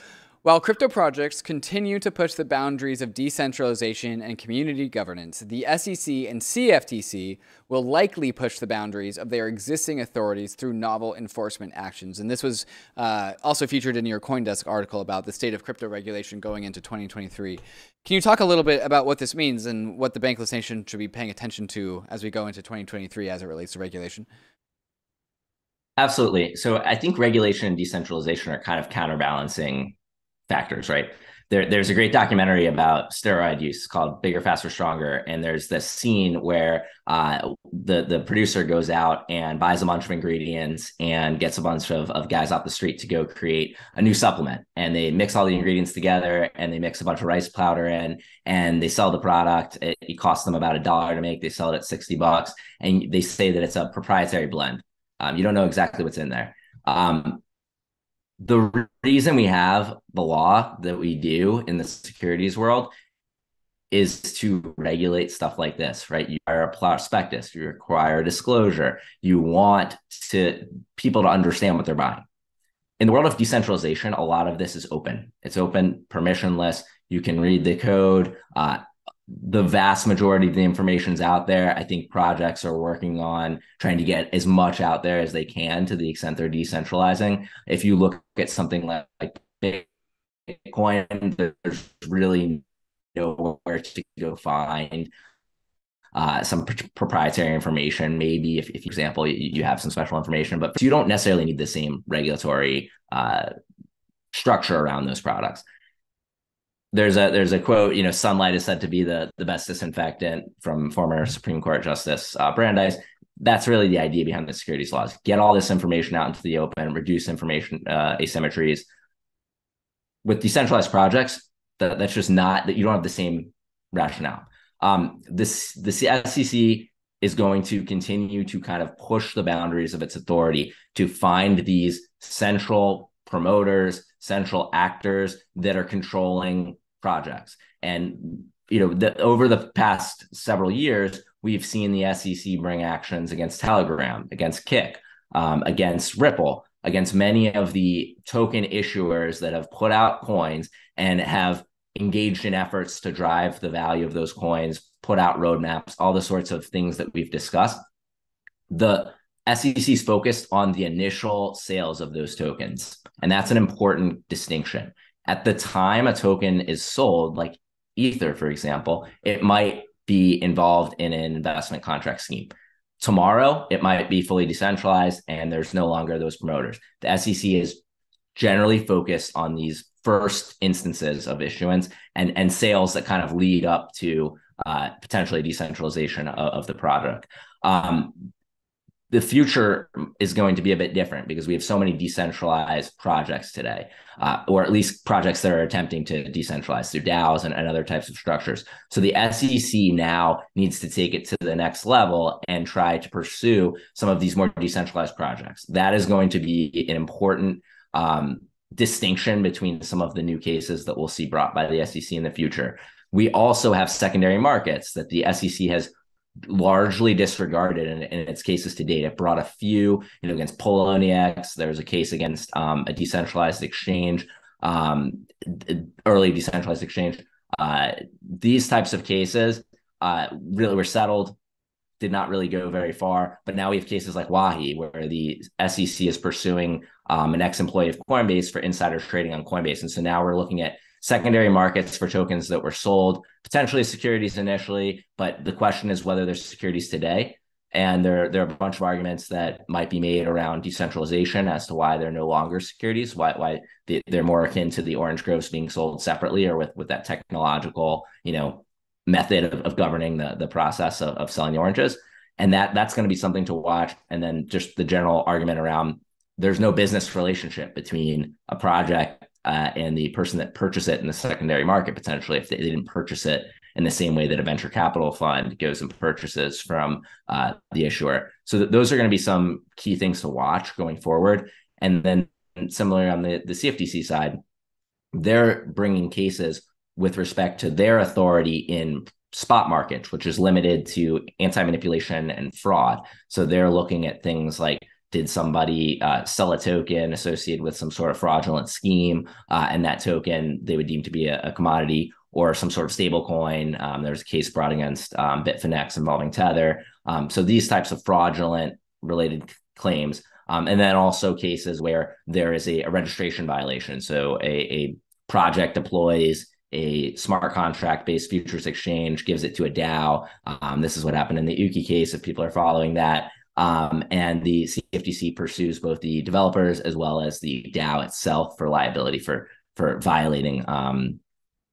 "While crypto projects continue to push the boundaries of decentralization and community governance, the SEC and CFTC will likely push the boundaries of their existing authorities through novel enforcement actions." And this was also featured in your Coindesk article about the state of crypto regulation going into 2023. Can you talk a little bit about what this means and what the Bankless Nation should be paying attention to as we go into 2023 as it relates to regulation? Absolutely. So I think regulation and decentralization are kind of counterbalancing factors, right? There's a great documentary about steroid use called Bigger, Faster, Stronger. And there's this scene where the producer goes out and buys a bunch of ingredients and gets a bunch of guys off the street to go create a new supplement. And they mix all the ingredients together and they mix a bunch of rice powder in and they sell the product. It costs them about $1 to make. They sell it at $60. And they say that it's a proprietary blend. You don't know exactly what's in there. The reason we have the law that we do in the securities world is to regulate stuff like this, right? You require a prospectus, you require a disclosure, you want people to understand what they're buying. In the world of decentralization, a lot of this is open. It's open, permissionless. You can read the code. The vast majority of the information's out there. I think projects are working on trying to get as much out there as they can to the extent they're decentralizing. If you look at something like Bitcoin, there's really nowhere to go find some proprietary information. Maybe if for example, you have some special information, but you don't necessarily need the same regulatory structure around those products. There's a quote, sunlight is said to be the best disinfectant, from former Supreme Court Justice Brandeis. That's really the idea behind the securities laws. Get all this information out into the open, reduce information asymmetries. With decentralized projects, that's just not that you don't have the same rationale. The SEC is going to continue to kind of push the boundaries of its authority to find these central promoters, central actors that are controlling projects. And you know, over the past several years, we've seen the SEC bring actions against Telegram, against Kick, against Ripple, against many of the token issuers that have put out coins and have engaged in efforts to drive the value of those coins, put out roadmaps, all the sorts of things that we've discussed. The SEC's focused on the initial sales of those tokens, and that's an important distinction. At the time a token is sold, like Ether, for example, it might be involved in an investment contract scheme. Tomorrow, it might be fully decentralized and there's no longer those promoters. The SEC is generally focused on these first instances of issuance and sales that kind of lead up to potentially decentralization of the product. The future is going to be a bit different because we have so many decentralized projects today, or at least projects that are attempting to decentralize through DAOs and other types of structures. So the SEC now needs to take it to the next level and try to pursue some of these more decentralized projects. That is going to be an important distinction between some of the new cases that we'll see brought by the SEC in the future. We also have secondary markets that the SEC has largely disregarded in its cases to date. It brought a few, against Poloniex. There was a case against a decentralized exchange, early decentralized exchange. These types of cases really were settled, did not really go very far. But now we have cases like Wahi, where the SEC is pursuing an ex-employee of Coinbase for insider trading on Coinbase. And so now we're looking at secondary markets for tokens that were sold, potentially securities initially, but the question is whether there's securities today. And there are a bunch of arguments that might be made around decentralization as to why they're no longer securities, why they're more akin to the orange groves being sold separately or with that technological, method of governing the process of selling the oranges. And that's going to be something to watch. And then just the general argument around there's no business relationship between a project and the person that purchased it in the secondary market, potentially, if they didn't purchase it in the same way that a venture capital fund goes and purchases from the issuer. So those are going to be some key things to watch going forward. And then similarly on the CFTC side, they're bringing cases with respect to their authority in spot markets, which is limited to anti-manipulation and fraud. So they're looking at things like, did somebody sell a token associated with some sort of fraudulent scheme? And that token they would deem to be a commodity or some sort of stable coin. There was a case brought against Bitfinex involving Tether. So these types of fraudulent related claims. And then also cases where there is a registration violation. So a project deploys a smart contract-based futures exchange, gives it to a DAO. This is what happened in the Uki case, if people are following that. And the CFTC pursues both the developers as well as the DAO itself for liability for violating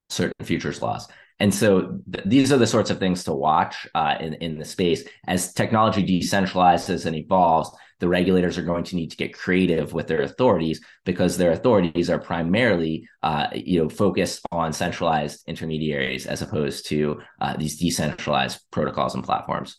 certain futures laws. And so these are the sorts of things to watch in the space. As technology decentralizes and evolves, the regulators are going to need to get creative with their authorities because their authorities are primarily focused on centralized intermediaries as opposed to these decentralized protocols and platforms.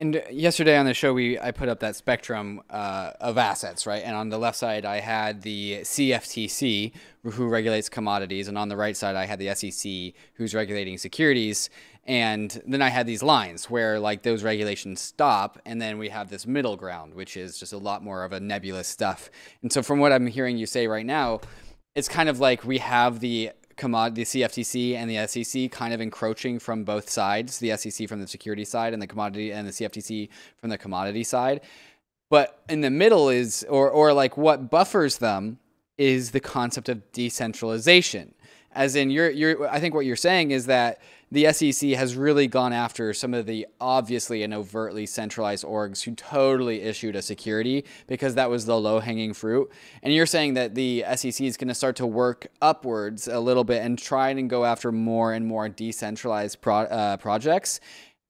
And yesterday on the show, I put up that spectrum of assets, right? And on the left side, I had the CFTC, who regulates commodities. And on the right side, I had the SEC, who's regulating securities. And then I had these lines where, like, those regulations stop. And then we have this middle ground, which is just a lot more of a nebulous stuff. And so from what I'm hearing you say right now, it's kind of like we have the CFTC and the SEC kind of encroaching from both sides, the SEC from the security side and the commodity, and the CFTC from the commodity side. But in the middle is, or like what buffers them is the concept of decentralization. As in I think what you're saying is that the SEC has really gone after some of the obviously and overtly centralized orgs who totally issued a security because that was the low-hanging fruit. And you're saying that the SEC is going to start to work upwards a little bit and try and go after more and more decentralized projects.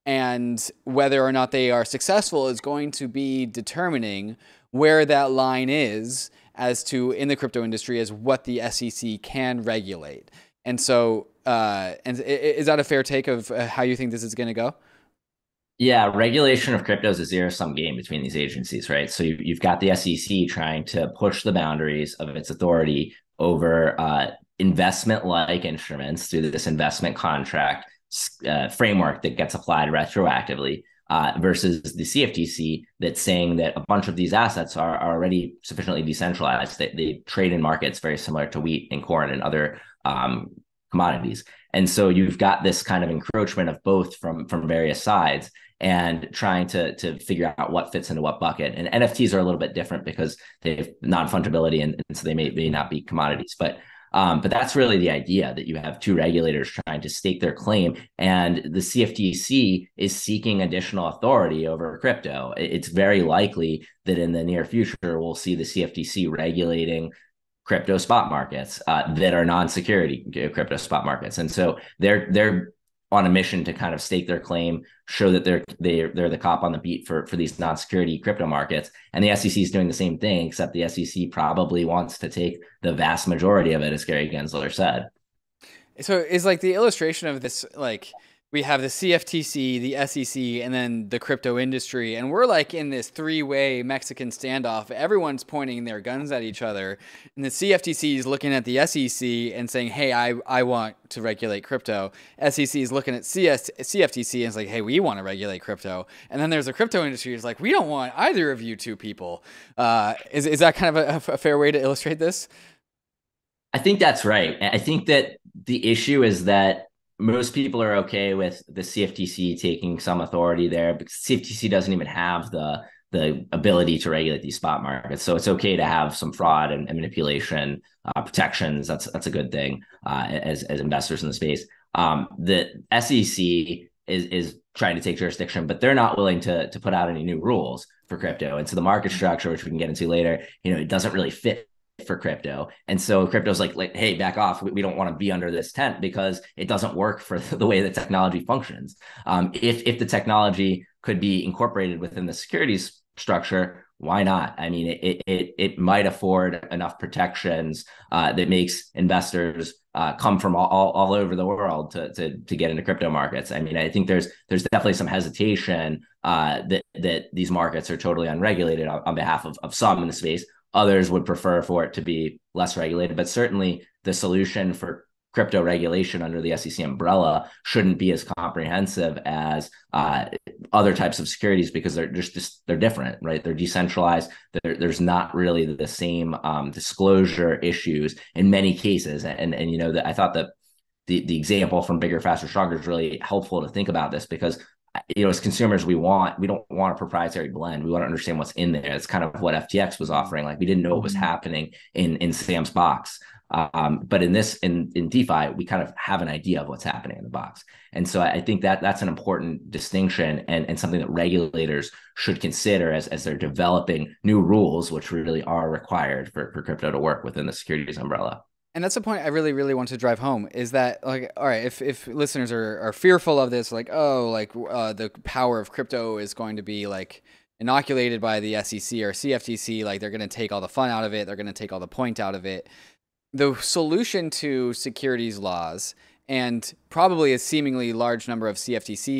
And whether or not they are successful is going to be determining where that line is as to in the crypto industry as what the SEC can regulate. And so, and is that a fair take of how you think this is going to go? Yeah, regulation of crypto is a zero-sum game between these agencies, right? So you've got the SEC trying to push the boundaries of its authority over investment-like instruments through this investment contract framework that gets applied retroactively versus the CFTC that's saying that a bunch of these assets are already sufficiently decentralized. They trade in markets very similar to wheat and corn and other commodities. And so you've got this kind of encroachment of both from various sides and trying to figure out what fits into what bucket. And NFTs are a little bit different because they have non-fungibility, and so they may not be commodities. But that's really the idea, that you have two regulators trying to stake their claim, and the CFTC is seeking additional authority over crypto. It's very likely that in the near future, we'll see the CFTC regulating crypto spot markets that are non-security crypto spot markets. And so they're on a mission to kind of stake their claim, show that they're the cop on the beat for these non-security crypto markets. And the SEC is doing the same thing, except the SEC probably wants to take the vast majority of it, as Gary Gensler said. So it's like the illustration of this, like we have the CFTC, the SEC, and then the crypto industry. And we're like in this three-way Mexican standoff. Everyone's pointing their guns at each other. And the CFTC is looking at the SEC and saying, hey, I want to regulate crypto. SEC is looking at CFTC and is like, hey, we want to regulate crypto. And then there's a crypto industry is like, we don't want either of you two people. Is that kind of a fair way to illustrate this? I think that's right. I think that the issue is that most people are okay with the CFTC taking some authority there, because CFTC doesn't even have the ability to regulate these spot markets. So it's okay to have some fraud and manipulation protections. That's a good thing as investors in the space. The SEC is trying to take jurisdiction, but they're not willing to put out any new rules for crypto. And so the market structure, which we can get into later, it doesn't really fit for crypto. And so crypto's like, hey, back off. We don't want to be under this tent because it doesn't work for the way that technology functions. If the technology could be incorporated within the securities structure, why not? I mean, it might afford enough protections that makes investors come from all over the world to get into crypto markets. I mean, I think there's definitely some hesitation that these markets are totally unregulated on behalf of some in the space. Others would prefer for it to be less regulated, but certainly the solution for crypto regulation under the SEC umbrella shouldn't be as comprehensive as other types of securities, because they're just they're different, right? They're decentralized. There's not really the same disclosure issues in many cases, and I thought that the example from Bigger Faster Stronger is really helpful to think about this, because as consumers, we don't want a proprietary blend. We want to understand what's in there. It's kind of what FTX was offering. Like, we didn't know what was happening in Sam's box. But in DeFi, we kind of have an idea of what's happening in the box. And so I think that that's an important distinction and something that regulators should consider as they're developing new rules, which really are required for crypto to work within the securities umbrella. And that's the point I really, really want to drive home, is that, like, all right, if listeners are fearful of this, like, oh, like the power of crypto is going to be like inoculated by the SEC or CFTC, like they're going to take all the fun out of it, they're going to take all the point out of it. The solution to securities laws and probably a seemingly large number of CFTC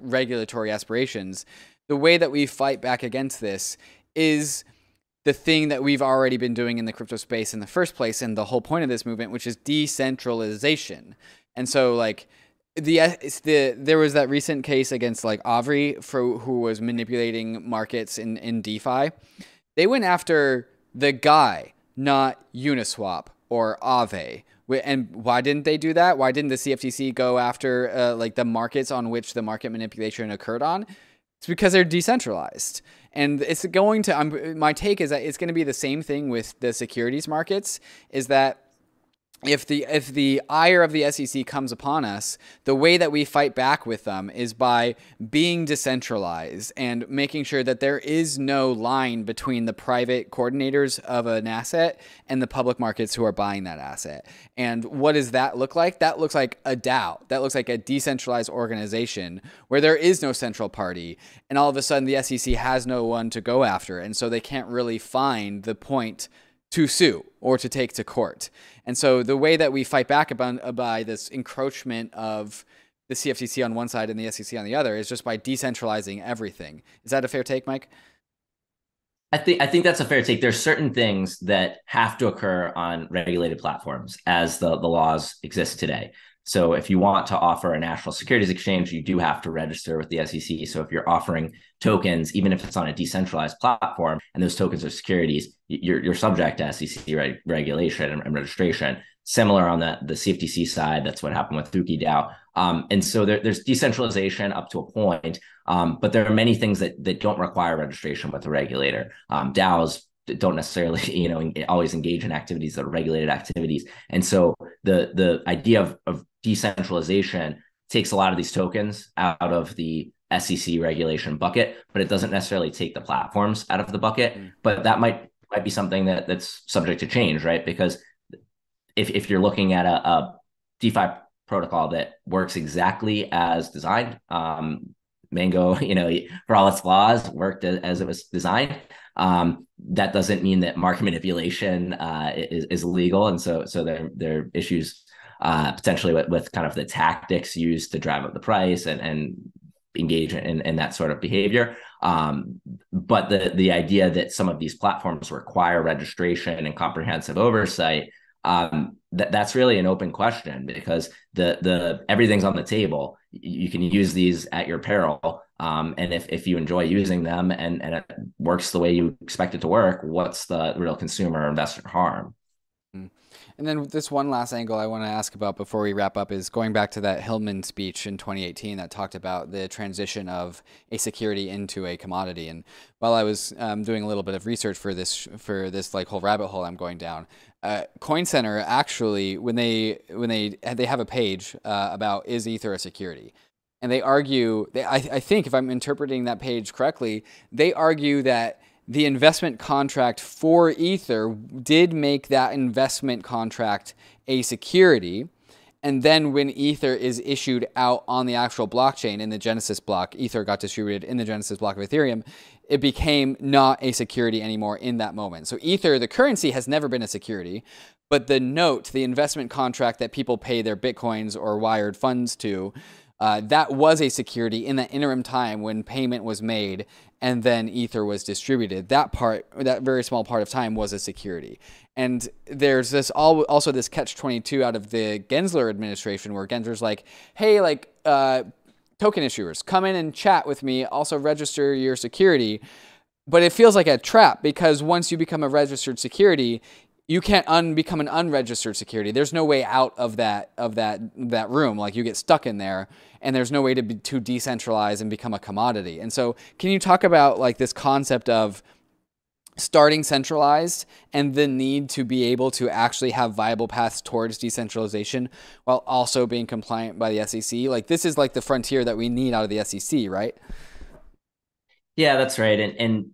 regulatory aspirations, the way that we fight back against this is the thing that we've already been doing in the crypto space in the first place, and the whole point of this movement, which is decentralization. And so, like, there was that recent case against like Avri, who was manipulating markets in DeFi. They went after the guy, not Uniswap or Aave. And why didn't they do that? Why didn't the CFTC go after the markets on which the market manipulation occurred on? It's because they're decentralized. And it's going to, my take is that it's going to be the same thing with the securities markets, is that if the ire of the SEC comes upon us, the way that we fight back with them is by being decentralized and making sure that there is no line between the private coordinators of an asset and the public markets who are buying that asset. And what does that look like? That looks like a DAO. That looks like a decentralized organization where there is no central party. And all of a sudden the SEC has no one to go after. And so they can't really find the point to sue or to take to court. And so the way that we fight back by this encroachment of the CFTC on one side and the SEC on the other, is just by decentralizing everything. Is that a fair take, Mike? I think that's a fair take. There's certain things that have to occur on regulated platforms as the laws exist today. So if you want to offer a national securities exchange, you do have to register with the SEC. So if you're offering tokens, even if it's on a decentralized platform, and those tokens are securities, you're subject to SEC regulation and registration. Similar on the CFTC side, that's what happened with Thuki DAO. And so there's decentralization up to a point, but there are many things that don't require registration with the regulator. DAOs don't necessarily, always engage in activities that are regulated activities. And so the idea of decentralization takes a lot of these tokens out of the SEC regulation bucket, but it doesn't necessarily take the platforms out of the bucket. But that might be something that's subject to change, right? Because if you're looking at a DeFi protocol that works exactly as designed, Mango, for all its flaws, worked as it was designed. That doesn't mean that market manipulation is illegal, and so there are issues potentially with kind of the tactics used to drive up the price and engage in that sort of behavior. But the idea that some of these platforms require registration and comprehensive oversight, that's really an open question, because the everything's on the table. You can use these at your peril. And if you enjoy using them and it works the way you expect it to work, what's the real consumer or investor harm? And then this one last angle I want to ask about before we wrap up is going back to that Hillman speech in 2018 that talked about the transition of a security into a commodity. And while I was doing a little bit of research for this like whole rabbit hole I'm going down, Coin Center actually, when they have a page about is Ether a security, and they argue, I think if I'm interpreting that page correctly, they argue that the investment contract for Ether did make that investment contract a security. And then when Ether is issued out on the actual blockchain in the Genesis block, Ether got distributed in the Genesis block of Ethereum, it became not a security anymore in that moment. So Ether, the currency, has never been a security, but the note, the investment contract that people pay their Bitcoins or wired funds to, that was a security in that interim time when payment was made and then Ether was distributed. That part, that very small part of time, was a security. And there's this also this catch-22 out of the Gensler administration where Gensler's like, hey, token issuers, come in and chat with me, also register your security. But it feels like a trap, because once you become a registered security, you can't become an unregistered security. There's no way out of that room. Like, you get stuck in there, and there's no way to decentralize and become a commodity. And so, can you talk about this concept of starting centralized and the need to be able to actually have viable paths towards decentralization while also being compliant by the SEC? This is the frontier that we need out of the SEC, right? Yeah, that's right. And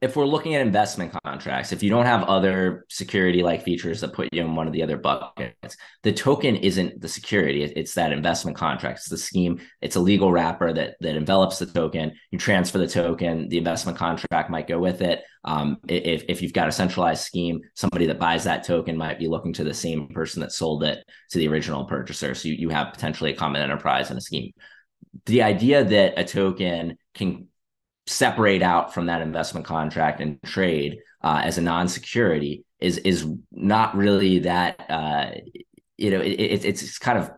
if we're looking at investment contracts, if you don't have other security-like features that put you in one of the other buckets, the token isn't the security. It's that investment contract. It's the scheme. It's a legal wrapper that envelops the token. You transfer the token. The investment contract might go with it. If you've got a centralized scheme, somebody that buys that token might be looking to the same person that sold it to the original purchaser. So you have potentially a common enterprise and a scheme. The idea that a token can separate out from that investment contract and trade as a non-security is not really that, it's kind of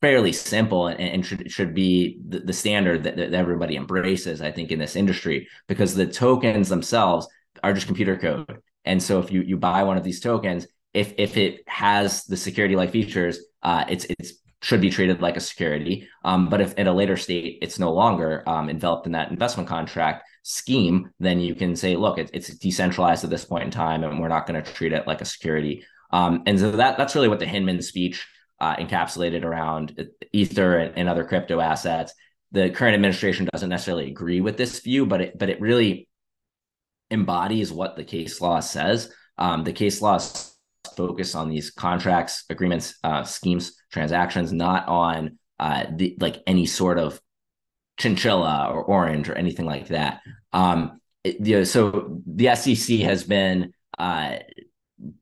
fairly simple and should be the standard that everybody embraces, I think, in this industry, because the tokens themselves are just computer code. And so if you buy one of these tokens, if it has the security-like features, it should be treated like a security. But if at a later state, it's no longer enveloped in that investment contract scheme, then you can say, look, it's decentralized at this point in time, and we're not going to treat it like a security. And so that's really what the Hinman speech encapsulated around Ether and other crypto assets. The current administration doesn't necessarily agree with this view, but it really embodies what the case law says. The case law is focused on these contracts, agreements, schemes, transactions, not on any sort of chinchilla or orange or anything like that. So the SEC has been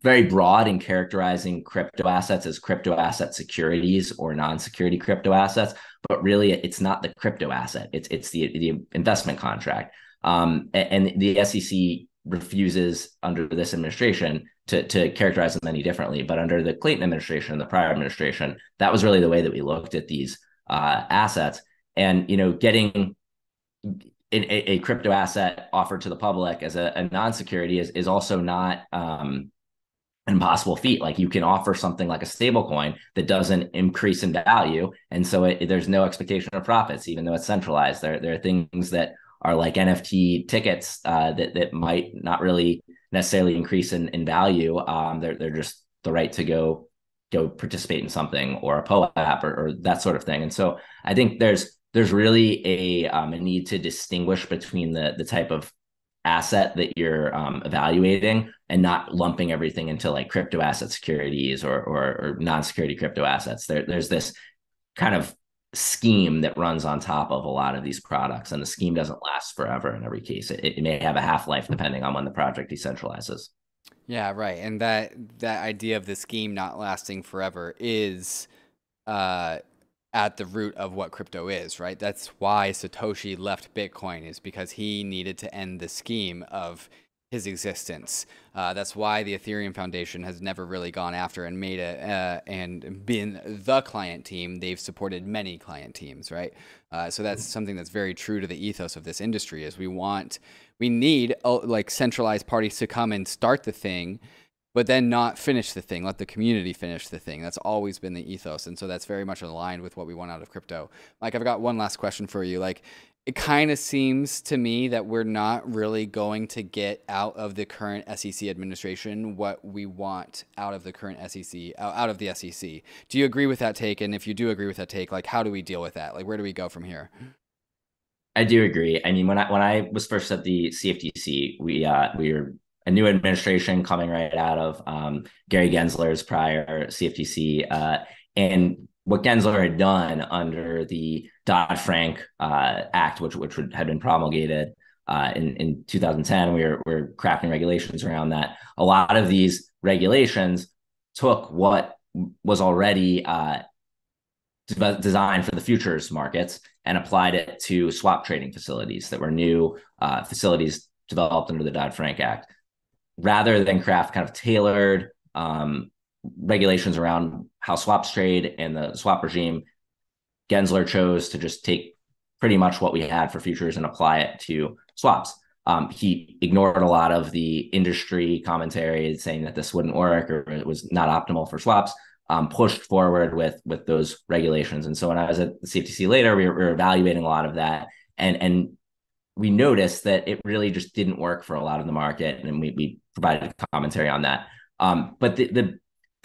very broad in characterizing crypto assets as crypto asset securities or non-security crypto assets, but really it's not the crypto asset. It's the investment contract. And the SEC refuses under this administration to characterize them any differently. But under the Clinton administration and the prior administration, that was really the way that we looked at these assets. And, you know, getting a crypto asset offered to the public as a non-security is also not an impossible feat. Like, you can offer something like a stablecoin that doesn't increase in value, and so there's no expectation of profits, even though it's centralized. There are things that are like NFT tickets that might not really necessarily increase in value. They're just the right to go participate in something, or a POAP, or that sort of thing. And so I think there's really a need to distinguish between the type of asset that you're evaluating, and not lumping everything into like crypto asset securities or non-security crypto assets. There's this kind of scheme that runs on top of a lot of these products, and the scheme doesn't last forever in every case. It may have a half-life depending on when the project decentralizes. Yeah, right. And that idea of the scheme not lasting forever is at the root of what crypto is, right? That's why Satoshi left Bitcoin, is because he needed to end the scheme of his existence. That's why the Ethereum Foundation has never really gone after and made and been the client team. They've supported many client teams, right? So that's something that's very true to the ethos of this industry, is we need like centralized parties to come and start the thing, but then not finish the thing, let the community finish the thing. That's always been the ethos. And so that's very much aligned with what we want out of crypto. Mike, I've got one last question for you. Like, it kind of seems to me that we're not really going to get out of the current SEC administration what we want out of the current SEC, out of the SEC. Do you agree with that take? And if you do agree with that take, like, how do we deal with that? Like, where do we go from here? I do agree. I mean, when I was first at the CFTC, we were a new administration coming right out of Gary Gensler's prior CFTC. And what Gensler had done under the Dodd-Frank Act, which had been promulgated in 2010, we were crafting regulations around that. A lot of these regulations took what was already designed for the futures markets and applied it to swap trading facilities that were new facilities developed under the Dodd-Frank Act, rather than craft kind of tailored regulations around how swaps trade and the swap regime. Gensler chose to just take pretty much what we had for futures and apply it to swaps. He ignored a lot of the industry commentary saying that this wouldn't work or it was not optimal for swaps, pushed forward with those regulations. And so when I was at the CFTC later, we were evaluating a lot of that, and we noticed that it really just didn't work for a lot of the market, and we provided commentary on that. But the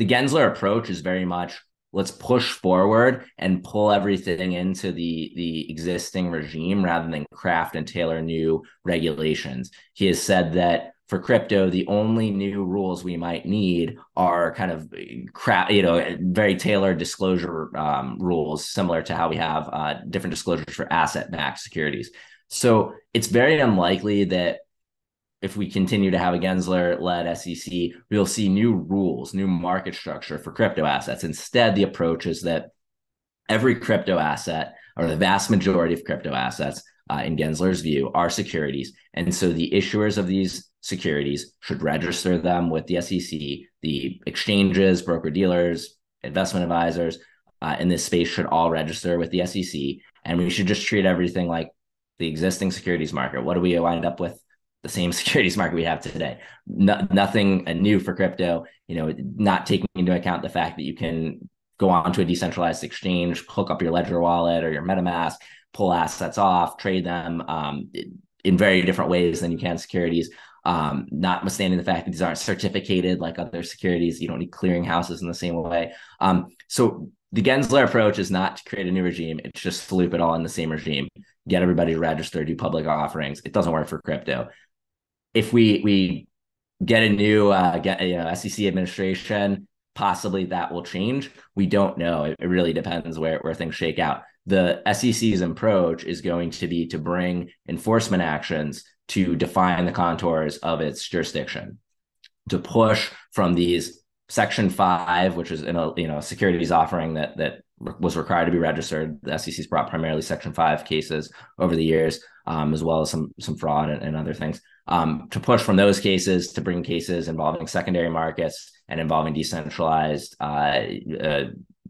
Gensler approach is very much, let's push forward and pull everything into the existing regime rather than craft and tailor new regulations. He has said that for crypto, the only new rules we might need are kind of very tailored disclosure rules, similar to how we have different disclosures for asset-backed securities. So it's very unlikely that if we continue to have a Gensler-led SEC, we'll see new rules, new market structure for crypto assets. Instead, the approach is that every crypto asset, or the vast majority of crypto assets, in Gensler's view, are securities. And so the issuers of these securities should register them with the SEC. The exchanges, broker-dealers, investment advisors in this space should all register with the SEC. And we should just treat everything like the existing securities market. What do we wind up with? The same securities market we have today. No, nothing new for crypto, you know, not taking into account the fact that you can go onto a decentralized exchange, hook up your Ledger wallet or your MetaMask, pull assets off, trade them in very different ways than you can securities. Notwithstanding the fact that these aren't certificated like other securities, you don't need clearing houses in the same way. So the Gensler approach is not to create a new regime. It's just to loop it all in the same regime, get everybody to register, do public offerings. It doesn't work for crypto. If we get a new SEC administration, possibly that will change. We don't know. It really depends where things shake out. The SEC's approach is going to be to bring enforcement actions to define the contours of its jurisdiction. to push from these Section 5, which is in a securities offering that was required to be registered. The SEC's brought primarily Section 5 cases over the years, as well as some fraud and other things. To push from those cases to bring cases involving secondary markets and involving decentralized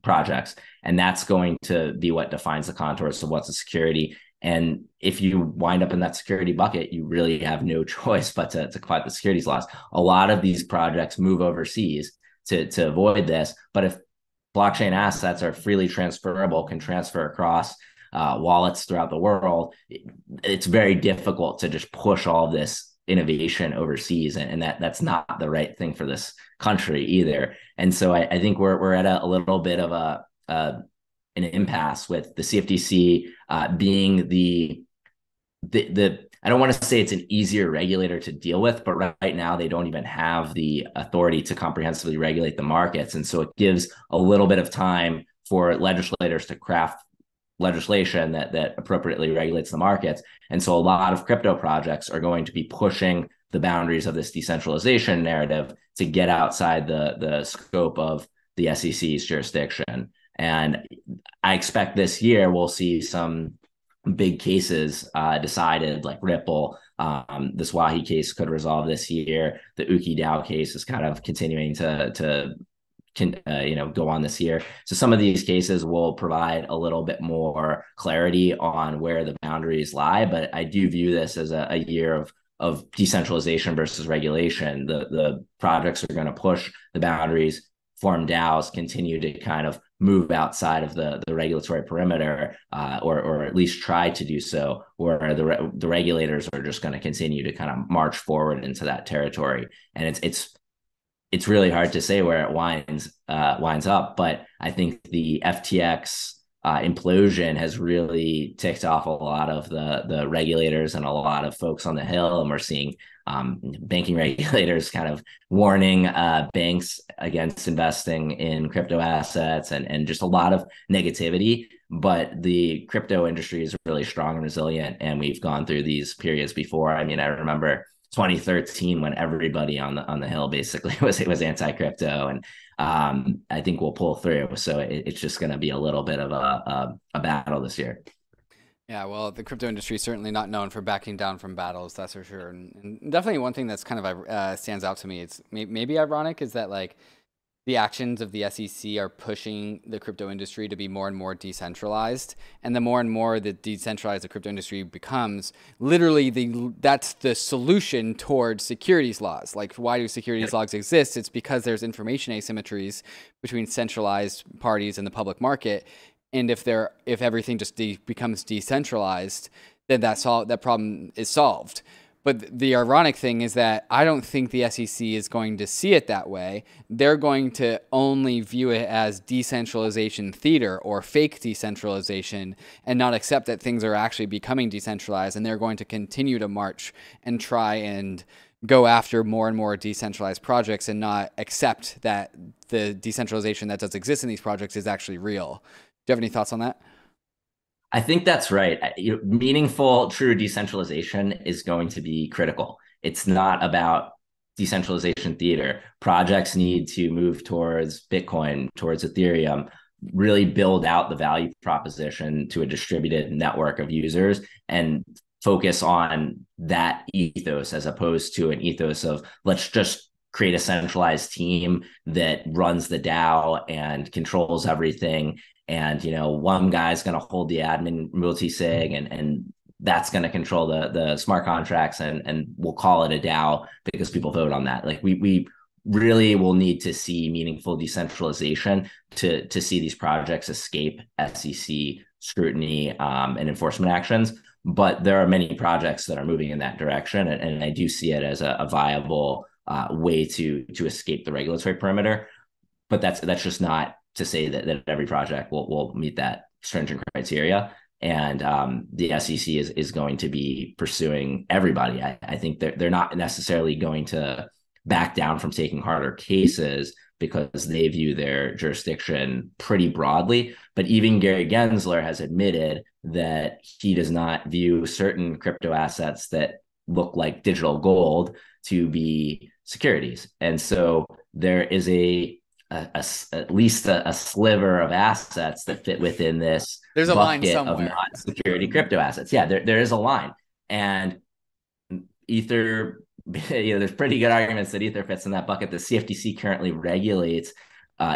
projects. And that's going to be what defines the contours of what's a security. And if you wind up in that security bucket, you really have no choice but to fight the securities laws. A lot of these projects move overseas to avoid this. But if blockchain assets are freely transferable, can transfer across wallets throughout the world, it's very difficult to just push all this innovation overseas. And that's not the right thing for this country either. And so I think we're at a little bit of an impasse with the CFTC being the I don't want to say it's an easier regulator to deal with, but right now they don't even have the authority to comprehensively regulate the markets. And so it gives a little bit of time for legislators to craft legislation that appropriately regulates the markets. And so a lot of crypto projects are going to be pushing the boundaries of this decentralization narrative to get outside the scope of the SEC's jurisdiction. And I expect this year we'll see some big cases decided, like Ripple. This Wahi case could resolve this year. The Uki DAO case is kind of continuing to go on this year. So some of these cases will provide a little bit more clarity on where the boundaries lie. But I do view this as a year of decentralization versus regulation. The projects are going to push the boundaries, form DAOs, continue to kind of move outside of the regulatory perimeter, or at least try to do so, where the regulators are just going to continue to kind of march forward into that territory. And it's really hard to say where it winds up, but I think the FTX implosion has really ticked off a lot of the regulators and a lot of folks on the Hill, and we're seeing banking regulators kind of warning banks against investing in crypto assets and just a lot of negativity. But the crypto industry is really strong and resilient, and we've gone through these periods before. I mean, I remember 2013 when everybody on the Hill basically was anti-crypto, and I think we'll pull through. So it's just going to be a little bit of a battle this year. Yeah, well, the crypto industry is certainly not known for backing down from battles, that's for sure. And definitely one thing that's kind of stands out to me, it's maybe ironic, is that like the actions of the SEC are pushing the crypto industry to be more and more decentralized. And the more and more the decentralized the crypto industry becomes, literally that's the solution towards securities laws. Like, why do securities laws exist? It's because there's information asymmetries between centralized parties and the public market. And if everything just becomes decentralized, then that problem is solved. But the ironic thing is that I don't think the SEC is going to see it that way. They're going to only view it as decentralization theater or fake decentralization, and not accept that things are actually becoming decentralized. And they're going to continue to march and try and go after more and more decentralized projects, and not accept that the decentralization that does exist in these projects is actually real. Do you have any thoughts on that? I think that's right. Meaningful, true decentralization is going to be critical. It's not about decentralization theater. Projects need to move towards Bitcoin, towards Ethereum, really build out the value proposition to a distributed network of users, and focus on that ethos, as opposed to an ethos of let's just create a centralized team that runs the DAO and controls everything. And, one guy's going to hold the admin multi-sig and that's going to control the smart contracts and we'll call it a DAO because people vote on that. Like we really will need to see meaningful decentralization to see these projects escape SEC scrutiny and enforcement actions. But there are many projects that are moving in that direction. And I do see it as a viable way to escape the regulatory perimeter. But that's just not to say that every project will meet that stringent criteria. And the SEC is going to be pursuing everybody. I think they're not necessarily going to back down from taking harder cases because they view their jurisdiction pretty broadly. But even Gary Gensler has admitted that he does not view certain crypto assets that look like digital gold to be securities. And so there is at least a sliver of assets that fit within this. There's a line somewhere of non-security crypto assets. Yeah, there is a line. And Ether, you know, there's pretty good arguments that Ether fits in that bucket. The CFTC currently regulates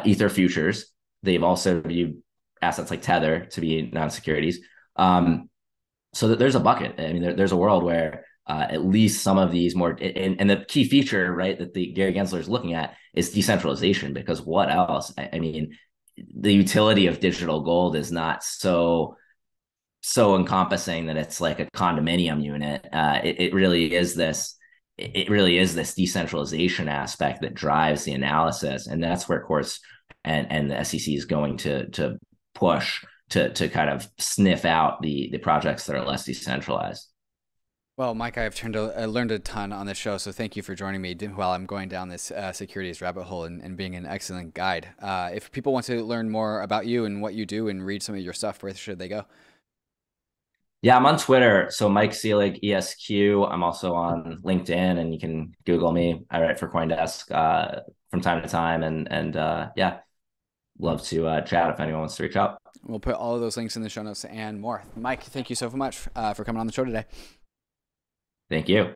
Ether futures. They've also viewed assets like Tether to be non-securities. So that there's a bucket. I mean, there's a world where at least some of these more, and the key feature, right, that the Gary Gensler is looking at is decentralization, because what else? I mean, the utility of digital gold is not so encompassing that it's like a condominium unit. It really is this decentralization aspect that drives the analysis, and that's where courts and the SEC is going to push to kind of sniff out the projects that are less decentralized. Well, Mike, I learned a ton on this show, so thank you for joining me while I'm going down this securities rabbit hole and being an excellent guide. If people want to learn more about you and what you do and read some of your stuff, where should they go? Yeah, I'm on Twitter. So Mike Selig, ESQ. I'm also on LinkedIn, and you can Google me. I write for Coindesk from time to time. And yeah, love to chat if anyone wants to reach out. We'll put all of those links in the show notes and more. Mike, thank you so much for coming on the show today. Thank you.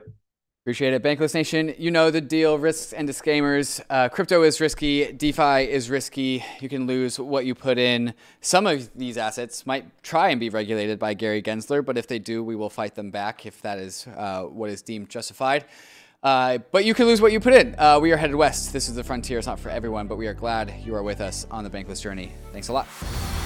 Appreciate it. Bankless Nation, you know the deal. Risks and disclaimers. Crypto is risky. DeFi is risky. You can lose what you put in. Some of these assets might try and be regulated by Gary Gensler, but if they do, we will fight them back if that is what is deemed justified. But you can lose what you put in. We are headed west. This is the frontier. It's not for everyone, but we are glad you are with us on the Bankless journey. Thanks a lot.